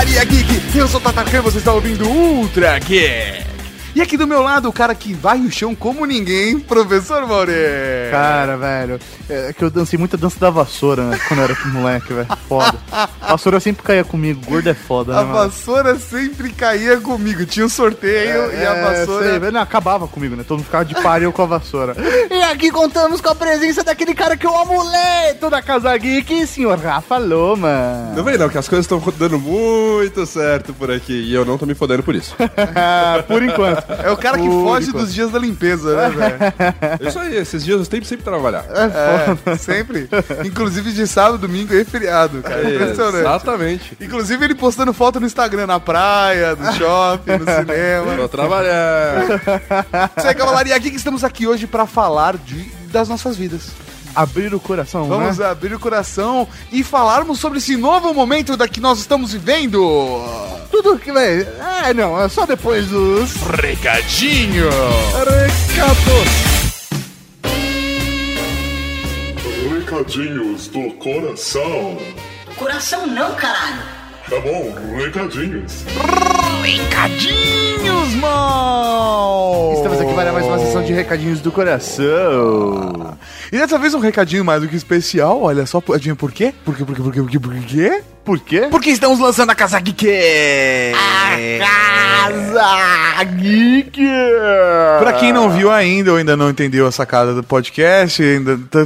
Putaria Geek, eu sou o Tatacan, você está ouvindo Ultra Geek. E aqui do meu lado, o cara que vai no chão como ninguém, Professor Moreira. Cara, velho, é que eu dancei muita dança da vassoura, né, quando eu era moleque, velho, foda. A vassoura sempre caía comigo, gordo é foda, né, mano? A vassoura sempre caía comigo, tinha um sorteio e a vassoura... Sei, não, acabava comigo, né, todo mundo ficava de par e eu com a vassoura. E aqui contamos com a presença daquele cara que eu amo leto da Casa Geek, senhor Rafa Loma. Não vem não, que as coisas estão dando muito certo por aqui e eu não tô me fodendo por isso. Por enquanto. É o cara que foge dos dias da limpeza, né, velho? Isso aí, esses dias eu tenho sempre trabalhar. É, sempre. Inclusive de sábado, domingo e feriado, cara. É, impressionante. Exatamente. Inclusive ele postando foto no Instagram, na praia, no shopping, no cinema. Tô trabalhando. Isso aí, Cavalaria Geek, estamos aqui hoje pra falar das nossas vidas. Abrir o coração, vamos, né? Abrir o coração e falarmos sobre esse novo momento da que nós estamos vivendo. Tudo que vai... É, não, é só depois dos... Recadinhos! Recadinhos do coração. Do coração não, caralho. Tá bom, recadinhos. Recadinhos, mano! Estamos aqui para mais uma sessão de recadinhos do coração. E dessa vez um recadinho mais do que especial, olha só, adivinha por quê? Por quê? Por quê? Porque estamos lançando a Casa Geek! A Casa Geek! Pra quem não viu ainda ou ainda não entendeu a sacada do podcast,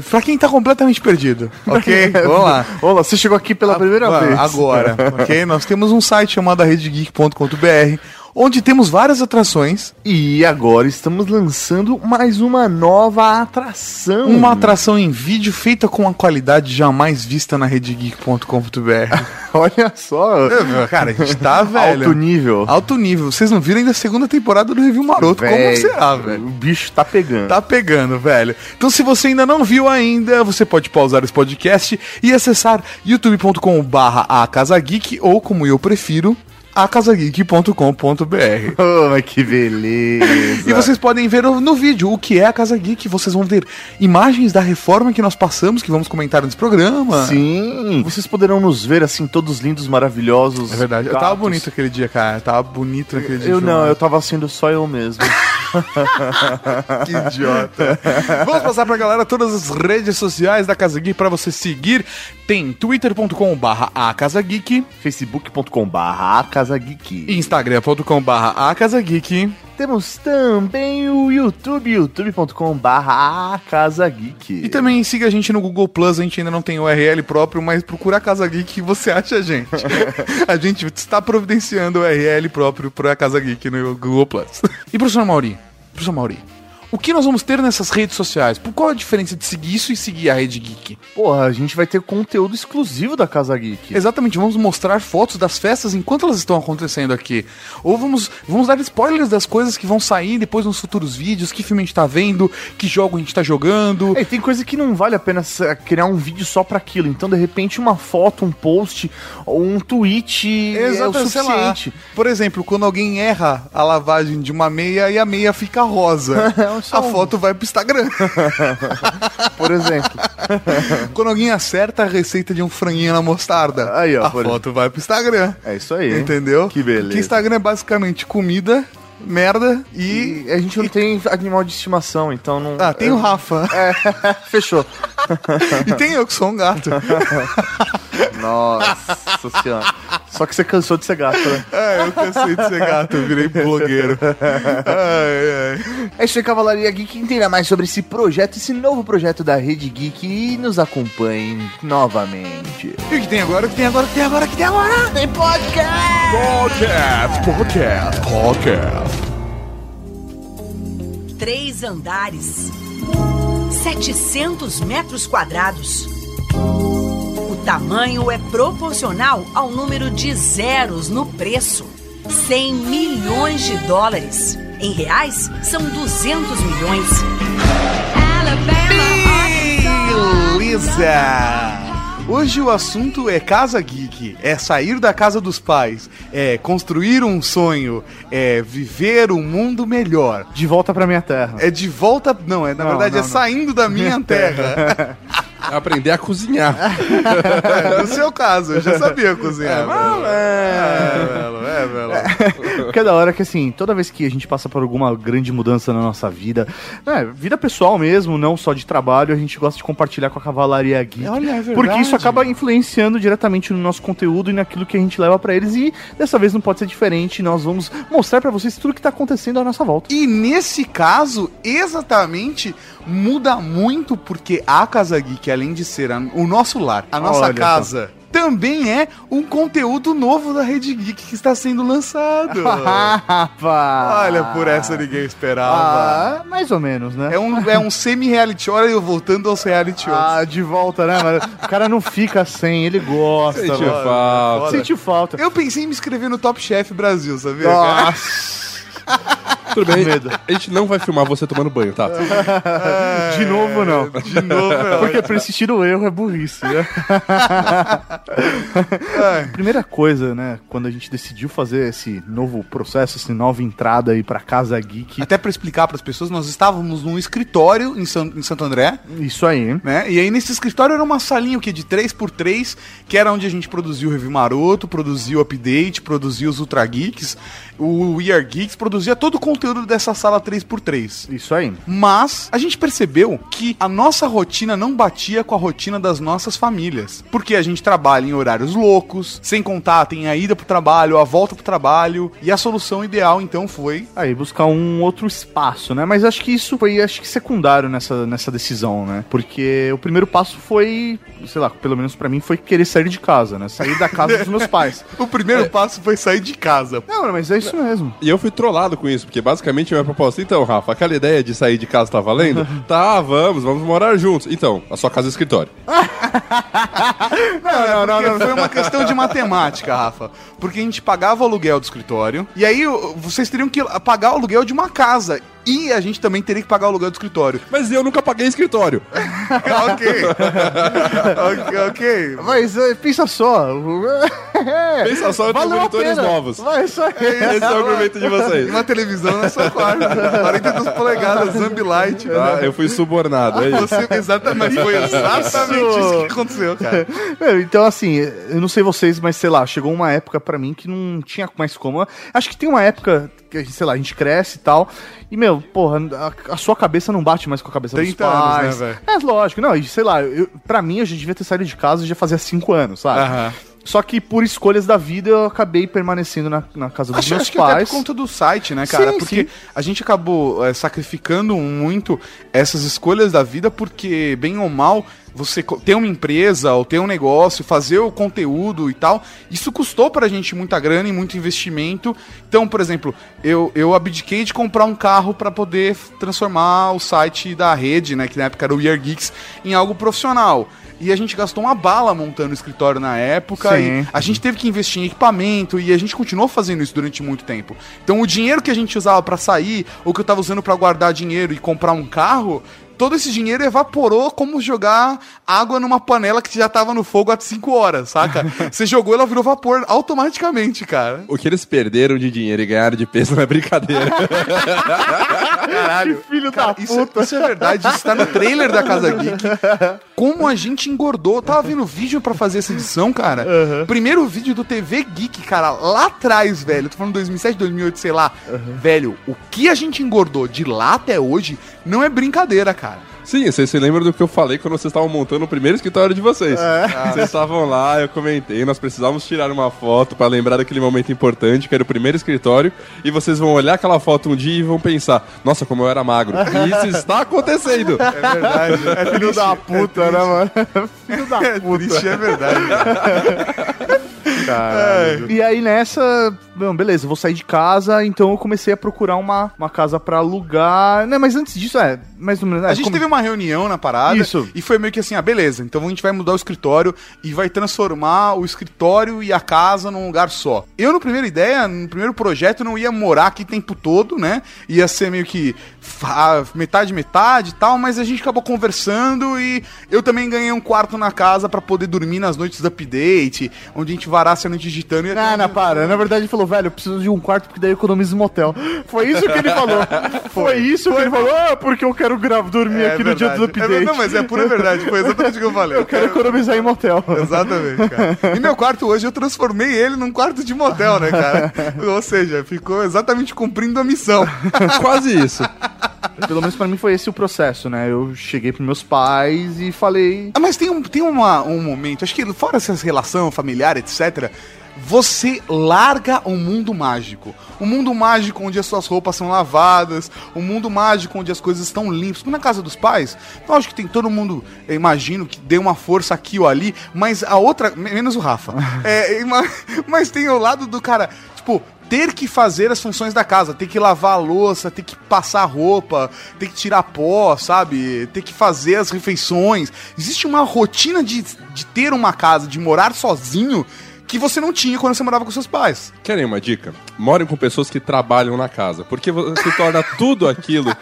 pra quem tá completamente perdido, ok? Vamos lá. Olá, você chegou aqui pela primeira vez. Agora, ok? Nós temos um site chamado redegeek.com.br, onde temos várias atrações. E agora estamos lançando mais uma nova atração. Uma atração em vídeo feita com uma qualidade jamais vista na redegeek.com.br. Olha só. É, cara, a gente tá, velho. Alto nível. Alto nível. Vocês não viram ainda a segunda temporada do Review Maroto. Véio, como será, velho? O bicho tá pegando. Tá pegando, velho. Então, se você ainda não viu ainda, você pode pausar esse podcast e acessar youtube.com/acasageek ou, como eu prefiro, acasageek.com.br. Oh, que beleza! E vocês podem ver no vídeo o que é a Casa Geek. Vocês vão ver imagens da reforma que nós passamos, que vamos comentar nesse programa. Sim! Vocês poderão nos ver, assim, todos lindos, maravilhosos. É verdade. Gatos. Eu tava bonito aquele dia, cara. Eu não, eu tava sendo só eu mesmo. Que idiota. Vamos passar pra galera todas as redes sociais da Casa Geek pra você seguir. Tem twitter.com/acasageek, facebook.com/acasageek, instagram.com/acasageek. Temos também o YouTube, youtube.com/acasageek. E também siga a gente no Google Plus, a gente ainda não tem URL próprio, mas procura a Casa Geek e você acha a gente. A gente está providenciando o URL próprio pra Casa Geek no Google Plus. E professor Mauri, o que nós vamos ter nessas redes sociais? Qual a diferença de seguir isso e seguir a Rede Geek? Porra, a gente vai ter conteúdo exclusivo da Casa Geek. Exatamente, vamos mostrar fotos das festas enquanto elas estão acontecendo aqui. Ou vamos dar spoilers das coisas que vão sair depois nos futuros vídeos, que filme a gente tá vendo, que jogo a gente tá jogando. É, tem coisa que não vale a pena criar um vídeo só pra aquilo. Então, de repente, uma foto, um post, ou um tweet é o suficiente. Por exemplo, quando alguém erra a lavagem de uma meia e a meia fica rosa. A foto vai pro Instagram. Por exemplo. Quando alguém acerta a receita de um franguinho na mostarda, aí, ó, a foto vai pro Instagram. É isso aí. Entendeu? Que beleza. Porque Instagram é basicamente comida, merda e... a gente não tem animal de estimação, então não... Ah, tem o Rafa. É, fechou. E tem eu, que sou um gato. Nossa senhora. Só que você cansou de ser gato, né? É, eu cansei de ser gato, eu virei blogueiro. Este é Cavalaria Geek, entenda mais sobre esse projeto, esse novo projeto da Rede Geek e nos acompanhe novamente. E o que tem agora? O que tem agora? Tem podcast! Podcast! 3 andares, 700 metros quadrados. O tamanho é proporcional ao número de zeros no preço. 100 milhões de dólares. Em reais, são 200 milhões. Beleza! Hoje o assunto é Casa Geek, é sair da casa dos pais, é construir um sonho, é viver um mundo melhor. De volta pra minha terra. É de volta... Não, na verdade não. Saindo da minha terra. Aprender a cozinhar. No seu caso, eu já sabia cozinhar. É, velho. Porque é da hora que, assim, toda vez que a gente passa por alguma grande mudança na nossa vida, né, vida pessoal mesmo, não só de trabalho, a gente gosta de compartilhar com a Cavalaria Geek. Olha, é verdade. Porque isso acaba influenciando diretamente no nosso conteúdo e naquilo que a gente leva pra eles. E dessa vez não pode ser diferente. Nós vamos mostrar pra vocês tudo que tá acontecendo à nossa volta. E nesse caso, exatamente, muda muito porque a Casa Geek, além de ser o nosso lar, a nossa casa... Tá. Também é um conteúdo novo da Rede Geek que está sendo lançado. Olha, por essa ninguém esperava. Ah, mais ou menos, né? É um semi-reality show, eu voltando aos reality shows. Ah, de volta, né? Mas o cara não fica sem, ele gosta. Sente falta. Eu pensei em me inscrever no Top Chef Brasil, sabia? Nossa. Tudo bem, a gente não vai filmar você tomando banho, tá? De novo não. Porque persistir no erro é burrice, né? Primeira coisa, né, quando a gente decidiu fazer esse novo processo, essa nova entrada aí pra Casa Geek... Até pra explicar pras pessoas, nós estávamos num escritório em Santo André. Isso aí. Né? E aí nesse escritório era uma salinha, o quê? De 3x3, que era onde a gente produziu o Review Maroto, produziu o Update, produziu os Ultra Geeks, o We Are Geeks, produzia todo o conteúdo dessa sala 3x3. Isso aí. Mas a gente percebeu que a nossa rotina não batia com a rotina das nossas famílias. Porque a gente trabalha em horários loucos, sem contar, tem a ida pro trabalho, a volta pro trabalho. E a solução ideal, então, foi... Aí, buscar um outro espaço, né? Mas acho que isso foi, secundário nessa decisão, né? Porque o primeiro passo foi, sei lá, pelo menos pra mim, foi querer sair de casa, né? Sair da casa dos meus pais. O primeiro passo foi sair de casa. Não, mas é isso mesmo. E eu fui trollado com isso. Porque basicamente a minha proposta, então, Rafa, aquela ideia de sair de casa tá valendo? Tá, vamos morar juntos. Então, a sua casa é escritório. Não, foi uma questão de matemática, Rafa. Porque a gente pagava o aluguel do escritório, e aí vocês teriam que pagar o aluguel de uma casa. E a gente também teria que pagar o aluguel do escritório. Mas eu nunca paguei escritório. Ok. Mas pensa só. Pensa só, eu tenho monitores novos. Vai, só esse é o argumento de vocês. Uma televisão na sua quarta. 42 polegadas, Ambilight. Ah, eu fui subornado, é isso. Exatamente, foi exatamente isso que aconteceu, cara. Então, assim, eu não sei vocês, mas sei lá, chegou uma época pra mim que não tinha mais como. Acho que tem uma época... sei lá, a gente cresce e tal, e, meu, porra, a sua cabeça não bate mais com a cabeça dos pais. Anos, né, véio? É, lógico, não, sei lá, pra mim, eu já devia ter saído de casa já fazia 5 anos, sabe? Só que por escolhas da vida eu acabei permanecendo na casa dos meus pais. Acho que até por conta do site, né, cara? Sim, porque a gente acabou sacrificando muito essas escolhas da vida porque, bem ou mal, você ter uma empresa ou ter um negócio, fazer o conteúdo e tal, isso custou pra gente muita grana e muito investimento. Então, por exemplo, eu abdiquei de comprar um carro pra poder transformar o site da rede, né, que na época era o We Are Geeks, em algo profissional. E a gente gastou uma bala montando o escritório na época. Sim. E a gente teve que investir em equipamento e a gente continuou fazendo isso durante muito tempo. Então o dinheiro que a gente usava pra sair ou que eu tava usando pra guardar dinheiro e comprar um carro... Todo esse dinheiro evaporou como jogar água numa panela que já tava no fogo há 5 horas, saca? Você jogou, ela virou vapor automaticamente, cara. O que eles perderam de dinheiro e ganharam de peso na brincadeira. Caralho. Que filho da puta. Isso é verdade, isso tá no trailer da Casa Geek. Como a gente engordou. Eu tava vendo vídeo pra fazer essa edição, cara. Uhum. Primeiro vídeo do TV Geek, cara, lá atrás, velho. Tô falando 2007, 2008, sei lá. Uhum. Velho, o que a gente engordou de lá até hoje não é brincadeira, cara. Sim, vocês se lembram do que eu falei quando vocês estavam montando o primeiro escritório de vocês. Vocês estavam lá, eu comentei, nós precisávamos tirar uma foto pra lembrar daquele momento importante, que era o primeiro escritório, e vocês vão olhar aquela foto um dia e vão pensar, nossa, como eu era magro. E isso está acontecendo. É verdade. É filho da puta, né, mano? Filho da puta. Triste, é verdade. Caralho. E aí nessa, bom, beleza, eu vou sair de casa, então eu comecei a procurar uma casa pra alugar, né, mas antes disso, mais ou menos... A gente teve uma reunião na parada. Isso. E foi meio que assim, beleza, então a gente vai mudar o escritório e vai transformar o escritório e a casa num lugar só. Eu, na primeira ideia, no primeiro projeto, não ia morar aqui o tempo todo, né, ia ser meio que metade e tal, mas a gente acabou conversando e eu também ganhei um quarto na casa pra poder dormir nas noites do update, onde a gente varava no digitando. E não, para. Na verdade, ele falou, velho, eu preciso de um quarto porque daí eu economizo no hotel. Foi isso que ele falou. Foi isso que ele falou. Ah, porque eu quero dormir aqui no dia do update. Não, mas é pura verdade. Foi exatamente o que eu falei. Eu quero economizar em motel. Exatamente, cara. E meu quarto hoje, eu transformei ele num quarto de motel, né, cara? Ou seja, ficou exatamente cumprindo a missão. Quase isso. Pelo menos pra mim foi esse o processo, né? Eu cheguei pros meus pais e falei... Ah, mas tem um momento, acho que fora essa relação familiar, etc., você larga o mundo mágico. O mundo mágico onde as suas roupas são lavadas, o mundo mágico onde as coisas estão limpas. Como na casa dos pais, então acho que tem todo mundo, imagino, que dê uma força aqui ou ali, mas a outra... Menos o Rafa. Mas tem o lado do cara, tipo... ter que fazer as funções da casa, ter que lavar a louça, ter que passar roupa, ter que tirar pó, sabe? Ter que fazer as refeições. Existe uma rotina de ter uma casa, de morar sozinho, que você não tinha quando você morava com seus pais. Querem uma dica? Morem com pessoas que trabalham na casa, porque você torna tudo aquilo...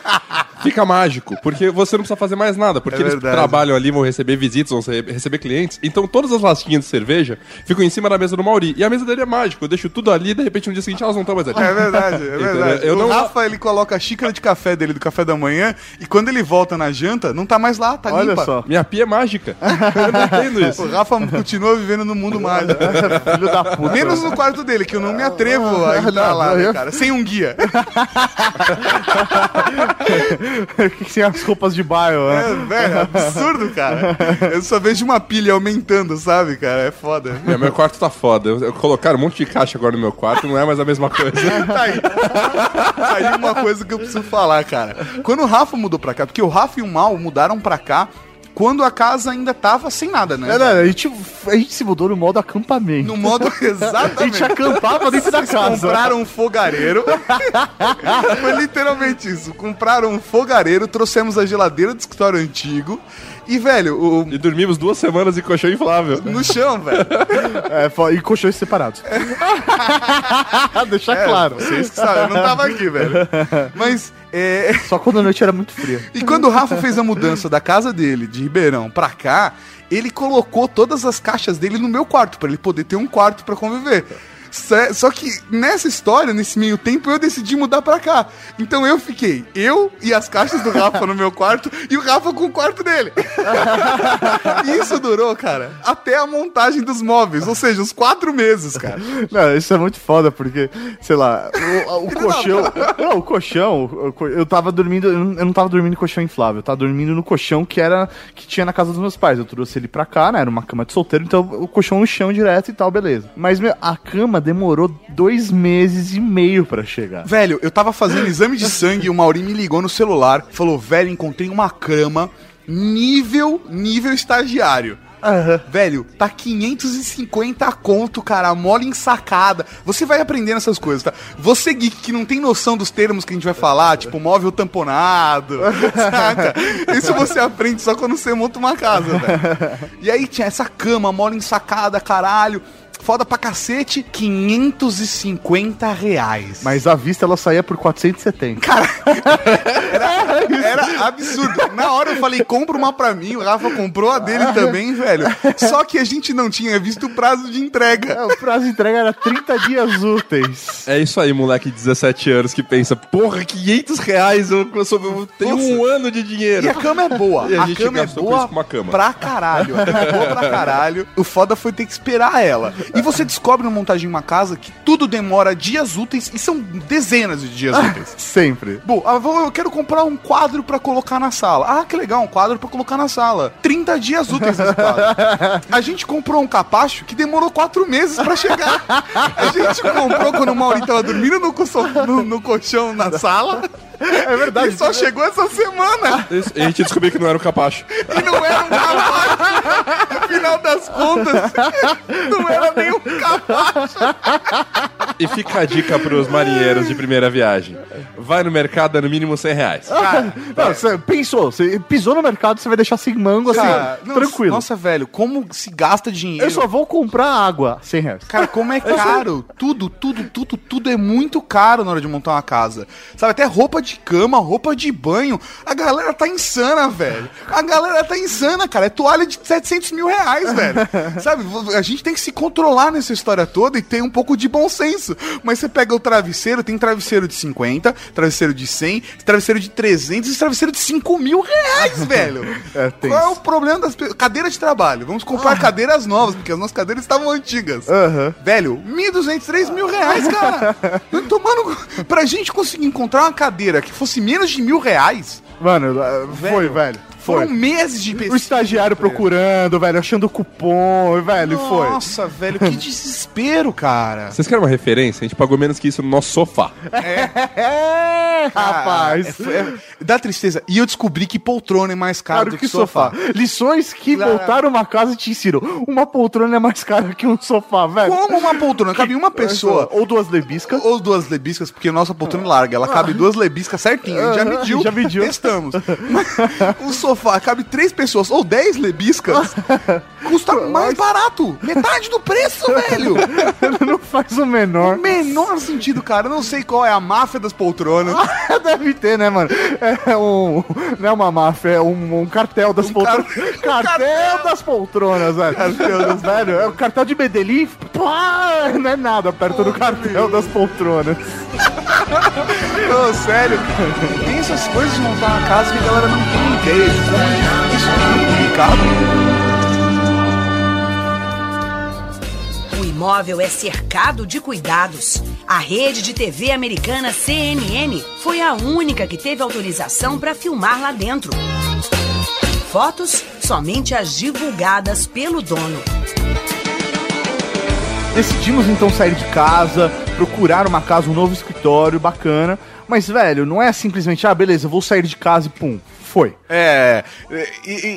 Fica mágico, porque você não precisa fazer mais nada, porque eles trabalham ali, vão receber visitas, vão receber clientes, então todas as lasquinhas de cerveja ficam em cima da mesa do Mauri, e a mesa dele é mágica, eu deixo tudo ali e de repente no dia seguinte elas não estão mais ali. É verdade. O Rafa, ele coloca a xícara de café dele do café da manhã, e quando ele volta na janta, não tá mais lá, tá Olha limpa. Só. Minha pia é mágica, eu não entendo isso. O Rafa continua vivendo no mundo mágico. Filho da puta. Menos no quarto dele, que eu não me atrevo a entrar lá, né, cara, sem um guia. Sem as roupas de bairro, né? É absurdo, cara. Eu só vejo uma pilha aumentando, sabe, cara? É foda. Meu quarto tá foda. Eu colocaram um monte de caixa agora no meu quarto, não é mais a mesma coisa. Tá aí uma coisa que eu preciso falar, cara. Quando o Rafa mudou pra cá, porque o Rafa e o Mal mudaram pra cá quando a casa ainda tava sem nada, né? A gente se mudou no modo acampamento. No modo, exatamente. A gente acampava dentro da casa. Compraram um fogareiro. Foi literalmente isso. Compraram um fogareiro, trouxemos a geladeira do escritório antigo. E, velho... E dormimos 2 semanas em colchão inflável. No chão, velho. E colchões separados. Deixar claro. Vocês que sabem, eu não tava aqui, velho. Mas... Só quando a noite era muito fria. E quando o Rafa fez a mudança da casa dele, de Ribeirão, pra cá, ele colocou todas as caixas dele no meu quarto, pra ele poder ter um quarto pra conviver. Só que nessa história, nesse meio tempo, eu decidi mudar pra cá. Então eu fiquei, eu e as caixas do Rafa no meu quarto, e o Rafa com o quarto dele. Isso durou, cara, até a montagem dos móveis, ou seja, uns 4 meses, cara. Não, isso é muito foda, porque, sei lá, o colchão, eu tava dormindo, eu não tava dormindo em colchão inflável, eu tava dormindo no colchão que tinha na casa dos meus pais. Eu trouxe ele pra cá, né, era uma cama de solteiro, então o colchão no chão direto e tal, beleza. Mas, meu, a cama demorou 2,5 meses pra chegar. Velho, eu tava fazendo exame de sangue e o Mauri me ligou no celular, falou, velho, encontrei uma cama nível estagiário. Uhum. Velho, tá 550 conto, cara, mole em sacada. Você vai aprendendo essas coisas, tá? Você, geek, que não tem noção dos termos que a gente vai falar, tipo móvel tamponado, saca? Isso você aprende só quando você monta uma casa, velho. E aí tinha essa cama mole em sacada, caralho. Foda pra cacete, R$550. Mas à vista ela saía por 470. Cara, era absurdo. Na hora eu falei, compra uma pra mim, o Rafa comprou a dele também, velho. Só que a gente não tinha visto o prazo de entrega. O prazo de entrega era 30 dias úteis. É isso aí, moleque de 17 anos que pensa, porra, R$500, eu tenho um ano de dinheiro. E a cama é boa. E a cama é boa com uma cama. Pra caralho. A cama é boa pra caralho. O foda foi ter que esperar ela. E você descobre na montagem de uma casa que tudo demora dias úteis, e são dezenas de dias úteis. Sempre. Bom, eu quero comprar um quadro pra colocar na sala. Ah, que legal, um quadro pra colocar na sala. 30 dias úteis nesse quadro. A gente comprou um capacho que demorou 4 meses pra chegar. A gente comprou quando o Mauri tava dormindo no colchão na sala. É verdade. E só chegou essa semana. E a gente descobriu que não era um capacho. E não era um capacho. No final das contas, não era nem um capacho. E fica a dica pros marinheiros de primeira viagem. Vai no mercado, no mínimo R$100. Cara, não, você pensou, você pisou no mercado, você vai deixar sem mango, cara, assim, não, tranquilo. Nossa, velho, como se gasta dinheiro. Eu só vou comprar água, R$100. Cara, como é caro. Tudo é muito caro na hora de montar uma casa. Sabe, até roupa de cama, roupa de banho. A galera tá insana, velho. A galera tá insana, cara. É toalha de R$700 mil, velho. Sabe, a gente tem que se controlar nessa história toda e ter um pouco de bom senso. Mas você pega o travesseiro, tem travesseiro de 50, travesseiro de 100, travesseiro de 300 e travesseiro de R$5.000, velho. Qual é o problema das pessoas? Cadeira de trabalho. Vamos comprar cadeiras novas, porque as nossas cadeiras estavam antigas. Velho, R$1.203.000, cara. Tomando... Pra gente conseguir encontrar uma cadeira que fosse menos de R$1.000... Mano, foi, velho. Foram meses de pesquisa. O estagiário procurando, velho, achando cupom, velho, foi. Nossa, velho, que desespero, cara. Vocês querem uma referência? A gente pagou menos que isso no nosso sofá. É, rapaz. Dá tristeza. E eu descobri que poltrona é mais cara do que sofá. Lições que voltaram uma casa e te ensinam. Uma poltrona é mais cara que um sofá, velho. Como uma poltrona? Cabe uma pessoa. Ou duas lebiscas. Ou duas lebiscas, porque a nossa poltrona é larga. Ela cabe duas lebiscas certinho. A gente já mediu. Testamos. O sofá. Cabe 3 pessoas ou 10 lebiscas, custa mais barato, metade do preço, velho. Não faz o menor sentido, cara. Eu não sei qual é a máfia das poltronas. Deve ter, né, mano? Não é uma máfia, é um cartel das poltronas. Cartel das poltronas, velho. Velho, é o cartel de Medellín. Pá, não é nada perto do cartel das poltronas. Não, sério, cara. Tem essas coisas de montar uma casa que a galera não tem ideia. Isso é complicado. O imóvel é cercado de cuidados. A rede de TV americana CNN foi a única que teve autorização para filmar lá dentro. Fotos somente as divulgadas pelo dono. Decidimos então sair de casa, procurar uma casa, um novo escritório bacana. Mas, velho, não é simplesmente, beleza, eu vou sair de casa e pum, foi.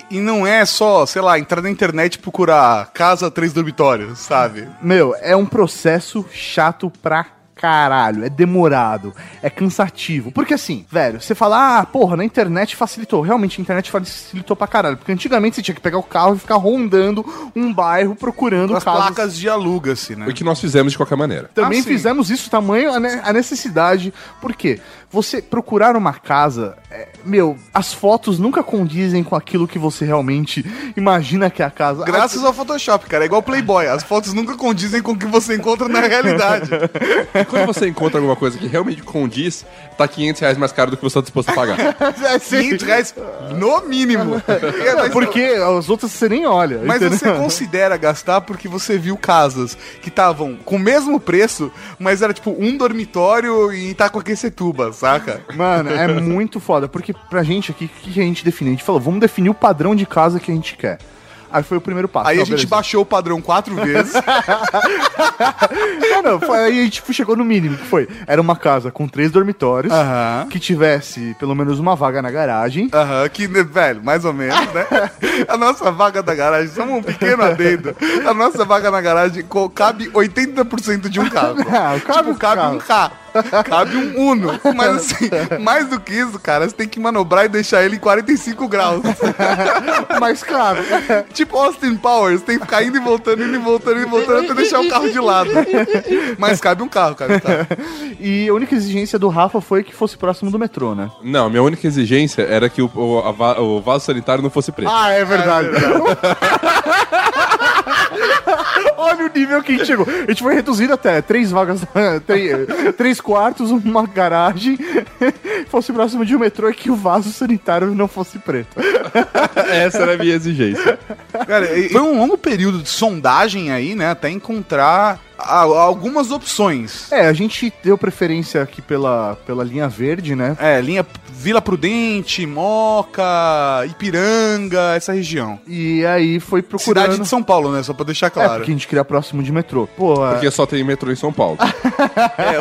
E não é só, sei lá, entrar na internet e procurar casa 3 dormitórios, sabe? Meu, é um processo chato pra caralho, é demorado, é cansativo. Porque assim, velho, você fala, na internet facilitou. Realmente, a internet facilitou pra caralho. Porque antigamente você tinha que pegar o carro e ficar rondando um bairro procurando as casas. Placas de aluga-se, né? O que nós fizemos de qualquer maneira. Também fizemos isso, tamanho a necessidade. Por quê? Você procurar uma casa, as fotos nunca condizem com aquilo que você realmente imagina que é a casa. Graças ao Photoshop, cara, é igual Playboy. As fotos nunca condizem com o que você encontra na realidade. E quando você encontra alguma coisa que realmente condiz, tá R$500 mais caro do que você tá disposto a pagar. R$500 no mínimo. Porque as outras você nem olha. Mas entendeu? Você considera gastar porque você viu casas que estavam com o mesmo preço, mas era tipo um dormitório em Itacoaquecetuba, saca? Mano, é muito foda. Porque pra gente aqui, o que a gente define? A gente falou, vamos definir o padrão de casa que a gente quer. Aí foi o primeiro passo. Aí a gente baixou o padrão 4 vezes. Aí a gente chegou no mínimo, que foi. Era uma casa com 3 dormitórios, que tivesse pelo menos uma vaga na garagem. Que, velho, mais ou menos, né? A nossa vaga da garagem, só um pequeno adendo. A nossa vaga na garagem cabe 80% de um carro. Cabe um carro. Cabe um Uno, mas assim, mais do que isso, cara, você tem que manobrar e deixar ele em 45 graus. Mas claro, tipo Austin Powers, tem que ficar indo e voltando até deixar o carro de lado. Mas cabe um carro. E a única exigência do Rafa foi que fosse próximo do metrô, né? Não, minha única exigência era que o vaso sanitário não fosse preto. É verdade. Olha o nível que a gente chegou. A gente foi reduzido até 3 vagas, 3 quartos, uma garagem, fosse próximo de um metrô e que o vaso sanitário não fosse preto. Essa era a minha exigência. Cara, foi um longo período de sondagem aí, né, até encontrar algumas opções. A gente deu preferência aqui pela linha verde, né? Linha Vila Prudente, Moca, Ipiranga, essa região. E aí foi procurando... Cidade de São Paulo, né? Só pra deixar claro. Porque a gente queria próximo de metrô. Porque só tem metrô em São Paulo.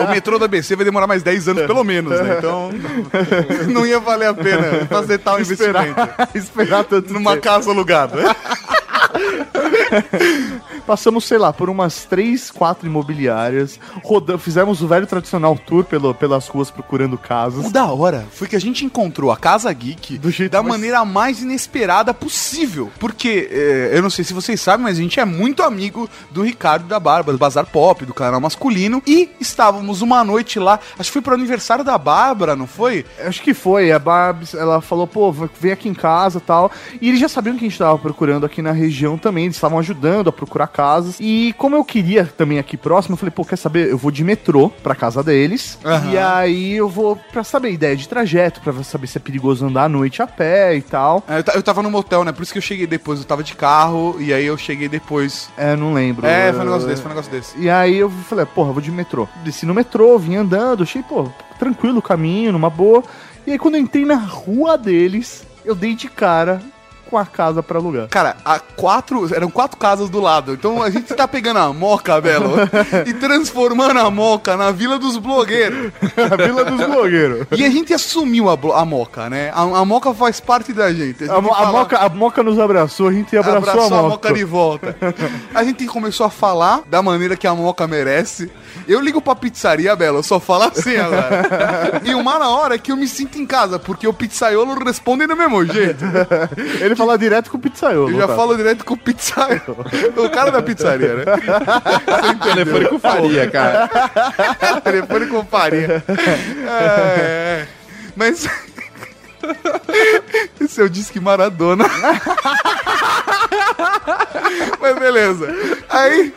O metrô da ABC vai demorar mais 10 anos, pelo menos, né? Então, não ia valer a pena fazer tal investimento. Esperar tanto numa casa alugada. Passamos, sei lá, por umas 3, 4 imobiliárias. Fizemos o velho tradicional tour pelas ruas procurando casas. O da hora foi que a gente encontrou a Casa Geek da maneira mais inesperada possível. Porque, eu não sei se vocês sabem, mas a gente é muito amigo do Ricardo da Barba, do Bazar Pop, do canal masculino. E estávamos uma noite lá, acho que foi pro aniversário da Bárbara, não foi? Acho que foi. A Barbs, ela falou, pô, vem aqui em casa e tal. E eles já sabiam que a gente tava procurando aqui na região também. Eles estavam ajudando a procurar casas. E como eu queria também aqui próximo, eu falei, pô, quer saber? Eu vou de metrô pra casa deles. Uhum. E aí eu vou pra saber ideia de trajeto, pra saber se é perigoso andar à noite a pé e tal. Eu tava no motel, né? Por isso que eu cheguei depois. Eu tava de carro e aí eu cheguei depois. É, não lembro. É, foi um negócio desse. E aí eu falei, porra, vou de metrô. Desci no metrô, vim andando, achei, pô, tranquilo o caminho, numa boa. E aí quando eu entrei na rua deles, eu dei de cara com a casa pra alugar. Cara, eram 4 casas do lado. Então a gente tá pegando a Moca, Belo, e transformando a Moca na Vila dos Blogueiros. A Vila dos Blogueiros. E a gente assumiu a Moca, né? A Moca faz parte da gente. A Moca nos abraçou, a gente abraçou a Moca. A Moca de volta. A gente começou a falar da maneira que a Moca merece. Eu ligo pra pizzaria, Belo, eu só falo assim agora. E uma na hora é que eu me sinto em casa, porque o pizzaiolo responde do mesmo jeito. Ele fala direto com o pizzaiolo. Eu já falo direto com o pizzaiolo. O cara da pizzaria, né? Telefone com farinha, cara. Telefone com farinha. É. Mas... Esse é o Disque Maradona. Mas beleza. Aí...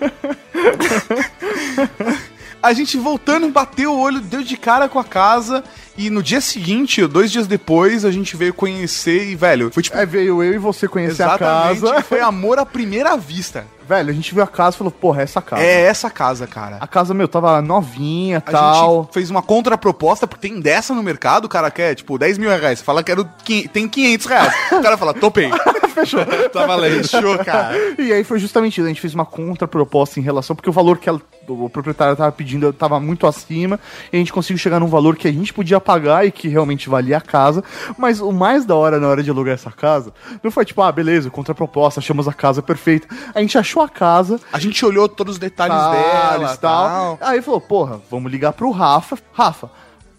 A gente voltando, bateu o olho, deu de cara com a casa. E no dia seguinte, 2 dias depois, a gente veio conhecer e, velho... Foi tipo... veio eu e você conhecer a casa. Exatamente, foi amor à primeira vista. Velho, a gente viu a casa e falou, porra, é essa casa. É essa casa, cara. A casa, meu, tava novinha e tal. A gente fez uma contraproposta, porque tem dessa no mercado, o cara quer, tipo, 10 mil reais. Fala, quero... Tem 500 reais. O cara fala, topei. Fechou. Tava lá, fechou, cara. E aí foi justamente isso, a gente fez uma contraproposta em relação, porque o valor que o proprietário tava pedindo tava muito acima, e a gente conseguiu chegar num valor que a gente podia pagar e que realmente valia a casa. Mas o mais da hora na hora de alugar essa casa não foi tipo, ah, beleza, contraproposta, achamos a casa perfeita. A gente achou a casa, a gente olhou todos os detalhes dela e tal. Aí falou, porra, vamos ligar pro Rafa. Rafa,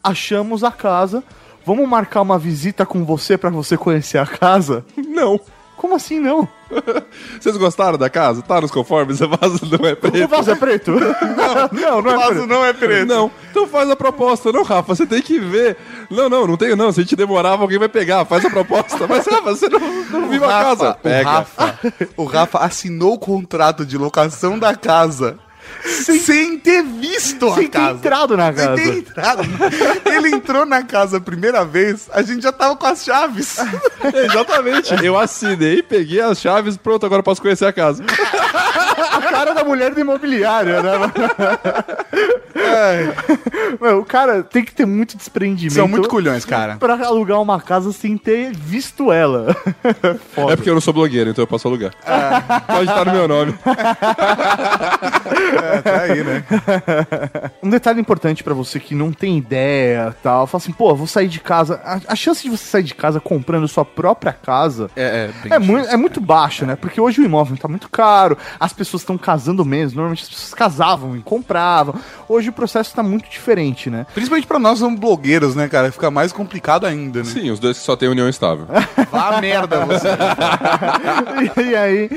achamos a casa, vamos marcar uma visita com você pra você conhecer a casa? Não. Como assim não? Vocês gostaram da casa? Tá nos conformes? O vaso não é preto? O vaso é preto? Não, é preto. O vaso não é preto. Não. Então faz a proposta. Não, Rafa, você tem que ver. Não tenho não. Se a gente demorava, alguém vai pegar. Faz a proposta. Mas, Rafa, você não viu a casa. Pega. O Rafa assinou o contrato de locação da casa. Sem ter visto a casa. Sem ter entrado na casa. Ele entrou na casa a primeira vez, a gente já tava com as chaves. Exatamente. Eu assinei, peguei as chaves, pronto, agora posso conhecer a casa. A cara da mulher do imobiliário, né? Mano, o cara tem que ter muito desprendimento. São muito culhões, cara. Pra alugar uma casa sem ter visto ela. Foda. É porque eu não sou blogueiro, então eu posso alugar. Pode estar no meu nome. Tá aí, né? Um detalhe importante pra você que não tem ideia e tal, fala assim, pô, vou sair de casa. A chance de você sair de casa comprando sua própria casa é muito baixa, né? Porque hoje o imóvel tá muito caro, as pessoas estão casando menos, normalmente as pessoas casavam e compravam. Hoje o processo tá muito diferente, né? Principalmente pra nós somos blogueiros, né, cara? Fica mais complicado ainda, né? Sim, os dois que só tem união estável. Vá merda, você. E aí,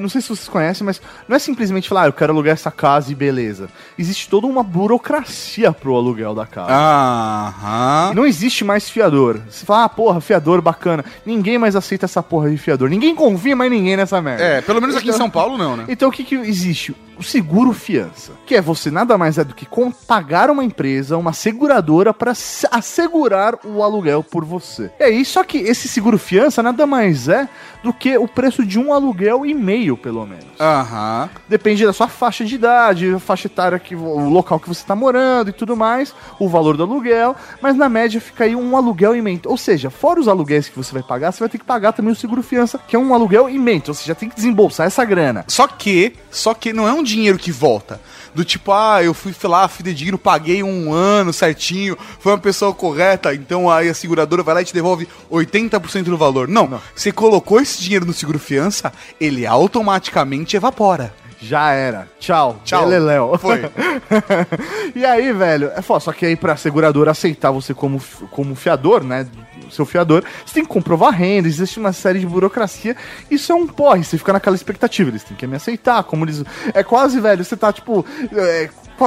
não sei se vocês conhecem, mas não é simplesmente falar, eu quero alugar essa casa e beleza. Existe toda uma burocracia pro aluguel da casa. Aham. Não existe mais fiador. Você fala, ah, porra, fiador, bacana. Ninguém mais aceita essa porra de fiador. Ninguém confia mais ninguém nessa merda. É, pelo menos aqui em São Paulo não, né? Então o que existe? O seguro fiança, que é você nada mais é do que pagar uma empresa, uma seguradora para assegurar o aluguel por você. É isso, só que esse seguro fiança nada mais é do que o preço de um aluguel e meio, pelo menos. Aham. Depende da sua faixa de idade, faixa etária, o local que você tá morando e tudo mais, o valor do aluguel, mas na média fica aí um aluguel e meio. Ou seja, fora os aluguéis que você vai pagar, você vai ter que pagar também o seguro fiança, que é um aluguel e meio, ou seja, tem que desembolsar essa grana. Só que não é um dinheiro que volta. Do tipo, ah, eu fui lá, fidedigno, paguei um ano certinho, foi uma pessoa correta, então aí a seguradora vai lá e te devolve 80% do valor. Não, você colocou esse dinheiro no seguro-fiança, ele automaticamente evapora. já era. Tchau. Beleléu. Foi. E aí, velho, é foda. Só que aí pra seguradora aceitar você como fiador, né, seu fiador, você tem que comprovar renda, existe uma série de burocracia. Isso é um porre, você fica naquela expectativa. Eles têm que me aceitar, como eles... É quase, velho, você tá, tipo...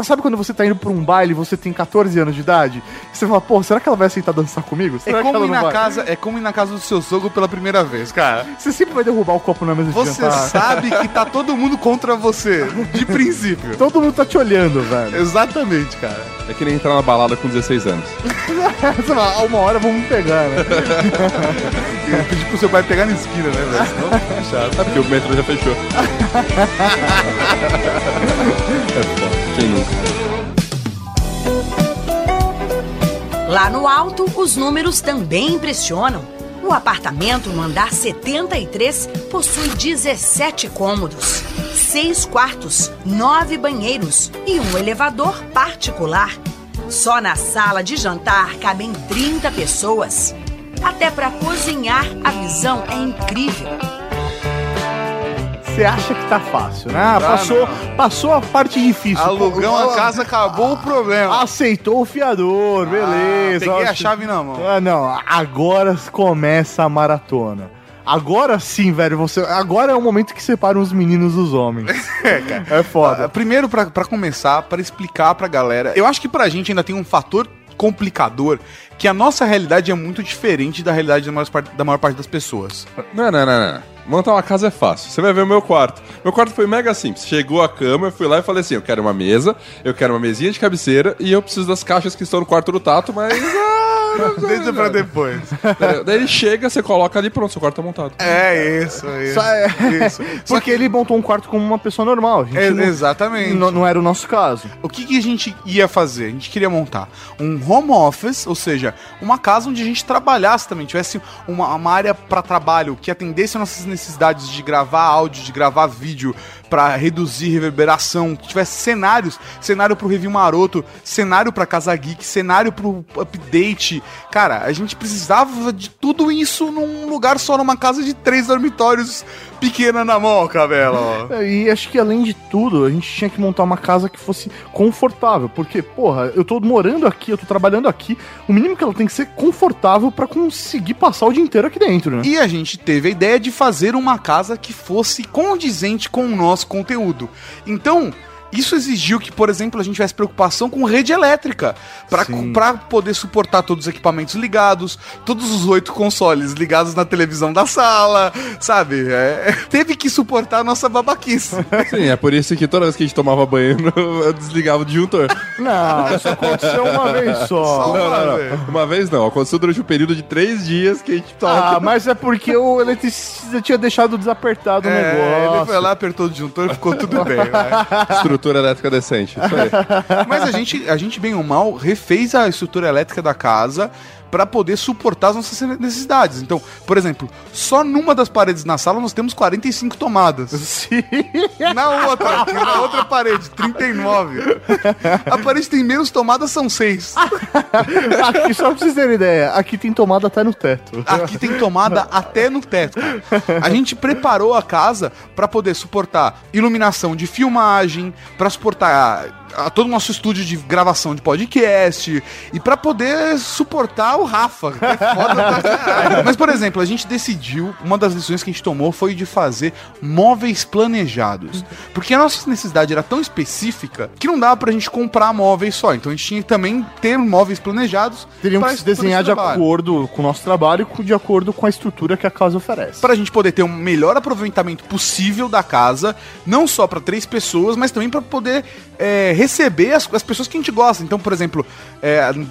Sabe quando você tá indo pra um baile e você tem 14 anos de idade? E você fala, pô, será que ela vai aceitar dançar comigo? Será que ela não vai? É como ir na casa do seu sogro pela primeira vez, cara. Você sempre vai derrubar o copo na mesa de jantar. Você sabe que tá todo mundo contra você, de princípio. Todo mundo tá te olhando, velho. Exatamente, cara. É que nem entrar na balada com 16 anos. Sei lá, uma hora vamos me pegar, né? Pedir pro seu pai pegar na esquina, né, velho? Senão fica chato. É porque o metrô já fechou. Quem nunca? Lá no alto, os números também impressionam. O apartamento no andar 73 possui 17 cômodos, 6 quartos, 9 banheiros e um elevador particular. Só na sala de jantar cabem 30 pessoas. Até para cozinhar, a visão é incrível. Você acha que tá fácil, né? Passou a parte difícil. Alugão a casa, acabou o problema. Aceitou o fiador, beleza. Peguei a chave na mão. Ah, não, agora começa a maratona. Agora sim, velho, agora é o momento que separa os meninos dos homens. É, cara. É foda. Primeiro, pra começar, pra explicar pra galera, eu acho que pra gente ainda tem um fator complicador, que a nossa realidade é muito diferente da realidade da maior parte das pessoas. Não. Montar uma casa é fácil. Você vai ver o meu quarto. Meu quarto foi mega simples. Chegou a cama, eu fui lá e falei assim, eu quero uma mesa, eu quero uma mesinha de cabeceira e eu preciso das caixas que estão no quarto do Tato, mas... Deixa pra depois. Daí ele chega, você coloca ali e pronto, seu quarto tá montado. É isso. Isso. Porque ele montou um quarto como uma pessoa normal. Exatamente. Não era o nosso caso. O que a gente ia fazer? A gente queria montar um home office, ou seja, uma casa onde a gente trabalhasse também, tivesse uma área pra trabalho que atendesse a nossas necessidades de gravar áudio, de gravar vídeo, pra reduzir reverberação, que tivesse cenários, cenário pro review maroto, cenário pra casa geek, cenário pro update. Cara, a gente precisava de tudo isso num lugar só, numa casa de 3 dormitórios pequena na mão, Cabelo. E acho que além de tudo, a gente tinha que montar uma casa que fosse confortável, porque, porra, eu tô morando aqui, eu tô trabalhando aqui, o mínimo que ela tem que ser confortável pra conseguir passar o dia inteiro aqui dentro, né? E a gente teve a ideia de fazer uma casa que fosse condizente com o nosso conteúdo. Então... isso exigiu que, por exemplo, a gente tivesse preocupação com rede elétrica, pra poder suportar todos os equipamentos ligados, todos os 8 consoles ligados na televisão da sala, sabe? Teve que suportar a nossa babaquice. Sim, é por isso que toda vez que a gente tomava banho, eu desligava o disjuntor. Não, isso aconteceu uma vez só. Não. Uma vez não, aconteceu durante um período de 3 dias que a gente tava... Ah, mas é porque o eletricista tinha deixado desapertado o negócio. Ele foi lá, apertou o disjuntor e ficou tudo bem, né? Estrutura elétrica decente, isso aí. Mas a gente, bem ou mal, refez a estrutura elétrica da casa para poder suportar as nossas necessidades. Então, por exemplo, só numa das paredes na sala nós temos 45 tomadas. Sim. Na outra parede, 39. A parede tem menos tomadas, são 6. Aqui, só pra vocês terem ideia, aqui tem tomada até no teto. A gente preparou a casa para poder suportar iluminação de filmagem, para suportar... todo o nosso estúdio de gravação de podcast e pra poder suportar o Rafa, que é foda pra caralho. Mas, por exemplo, a gente decidiu, uma das decisões que a gente tomou foi de fazer móveis planejados, porque a nossa necessidade era tão específica que não dava pra gente comprar móveis só, então a gente tinha que também ter móveis planejados. Teríamos que se desenhar de acordo com o nosso trabalho e de acordo com a estrutura que a casa oferece, pra gente poder ter o melhor aproveitamento possível da casa, não só pra 3 pessoas, mas também pra poder receber as pessoas que a gente gosta. Então, por exemplo,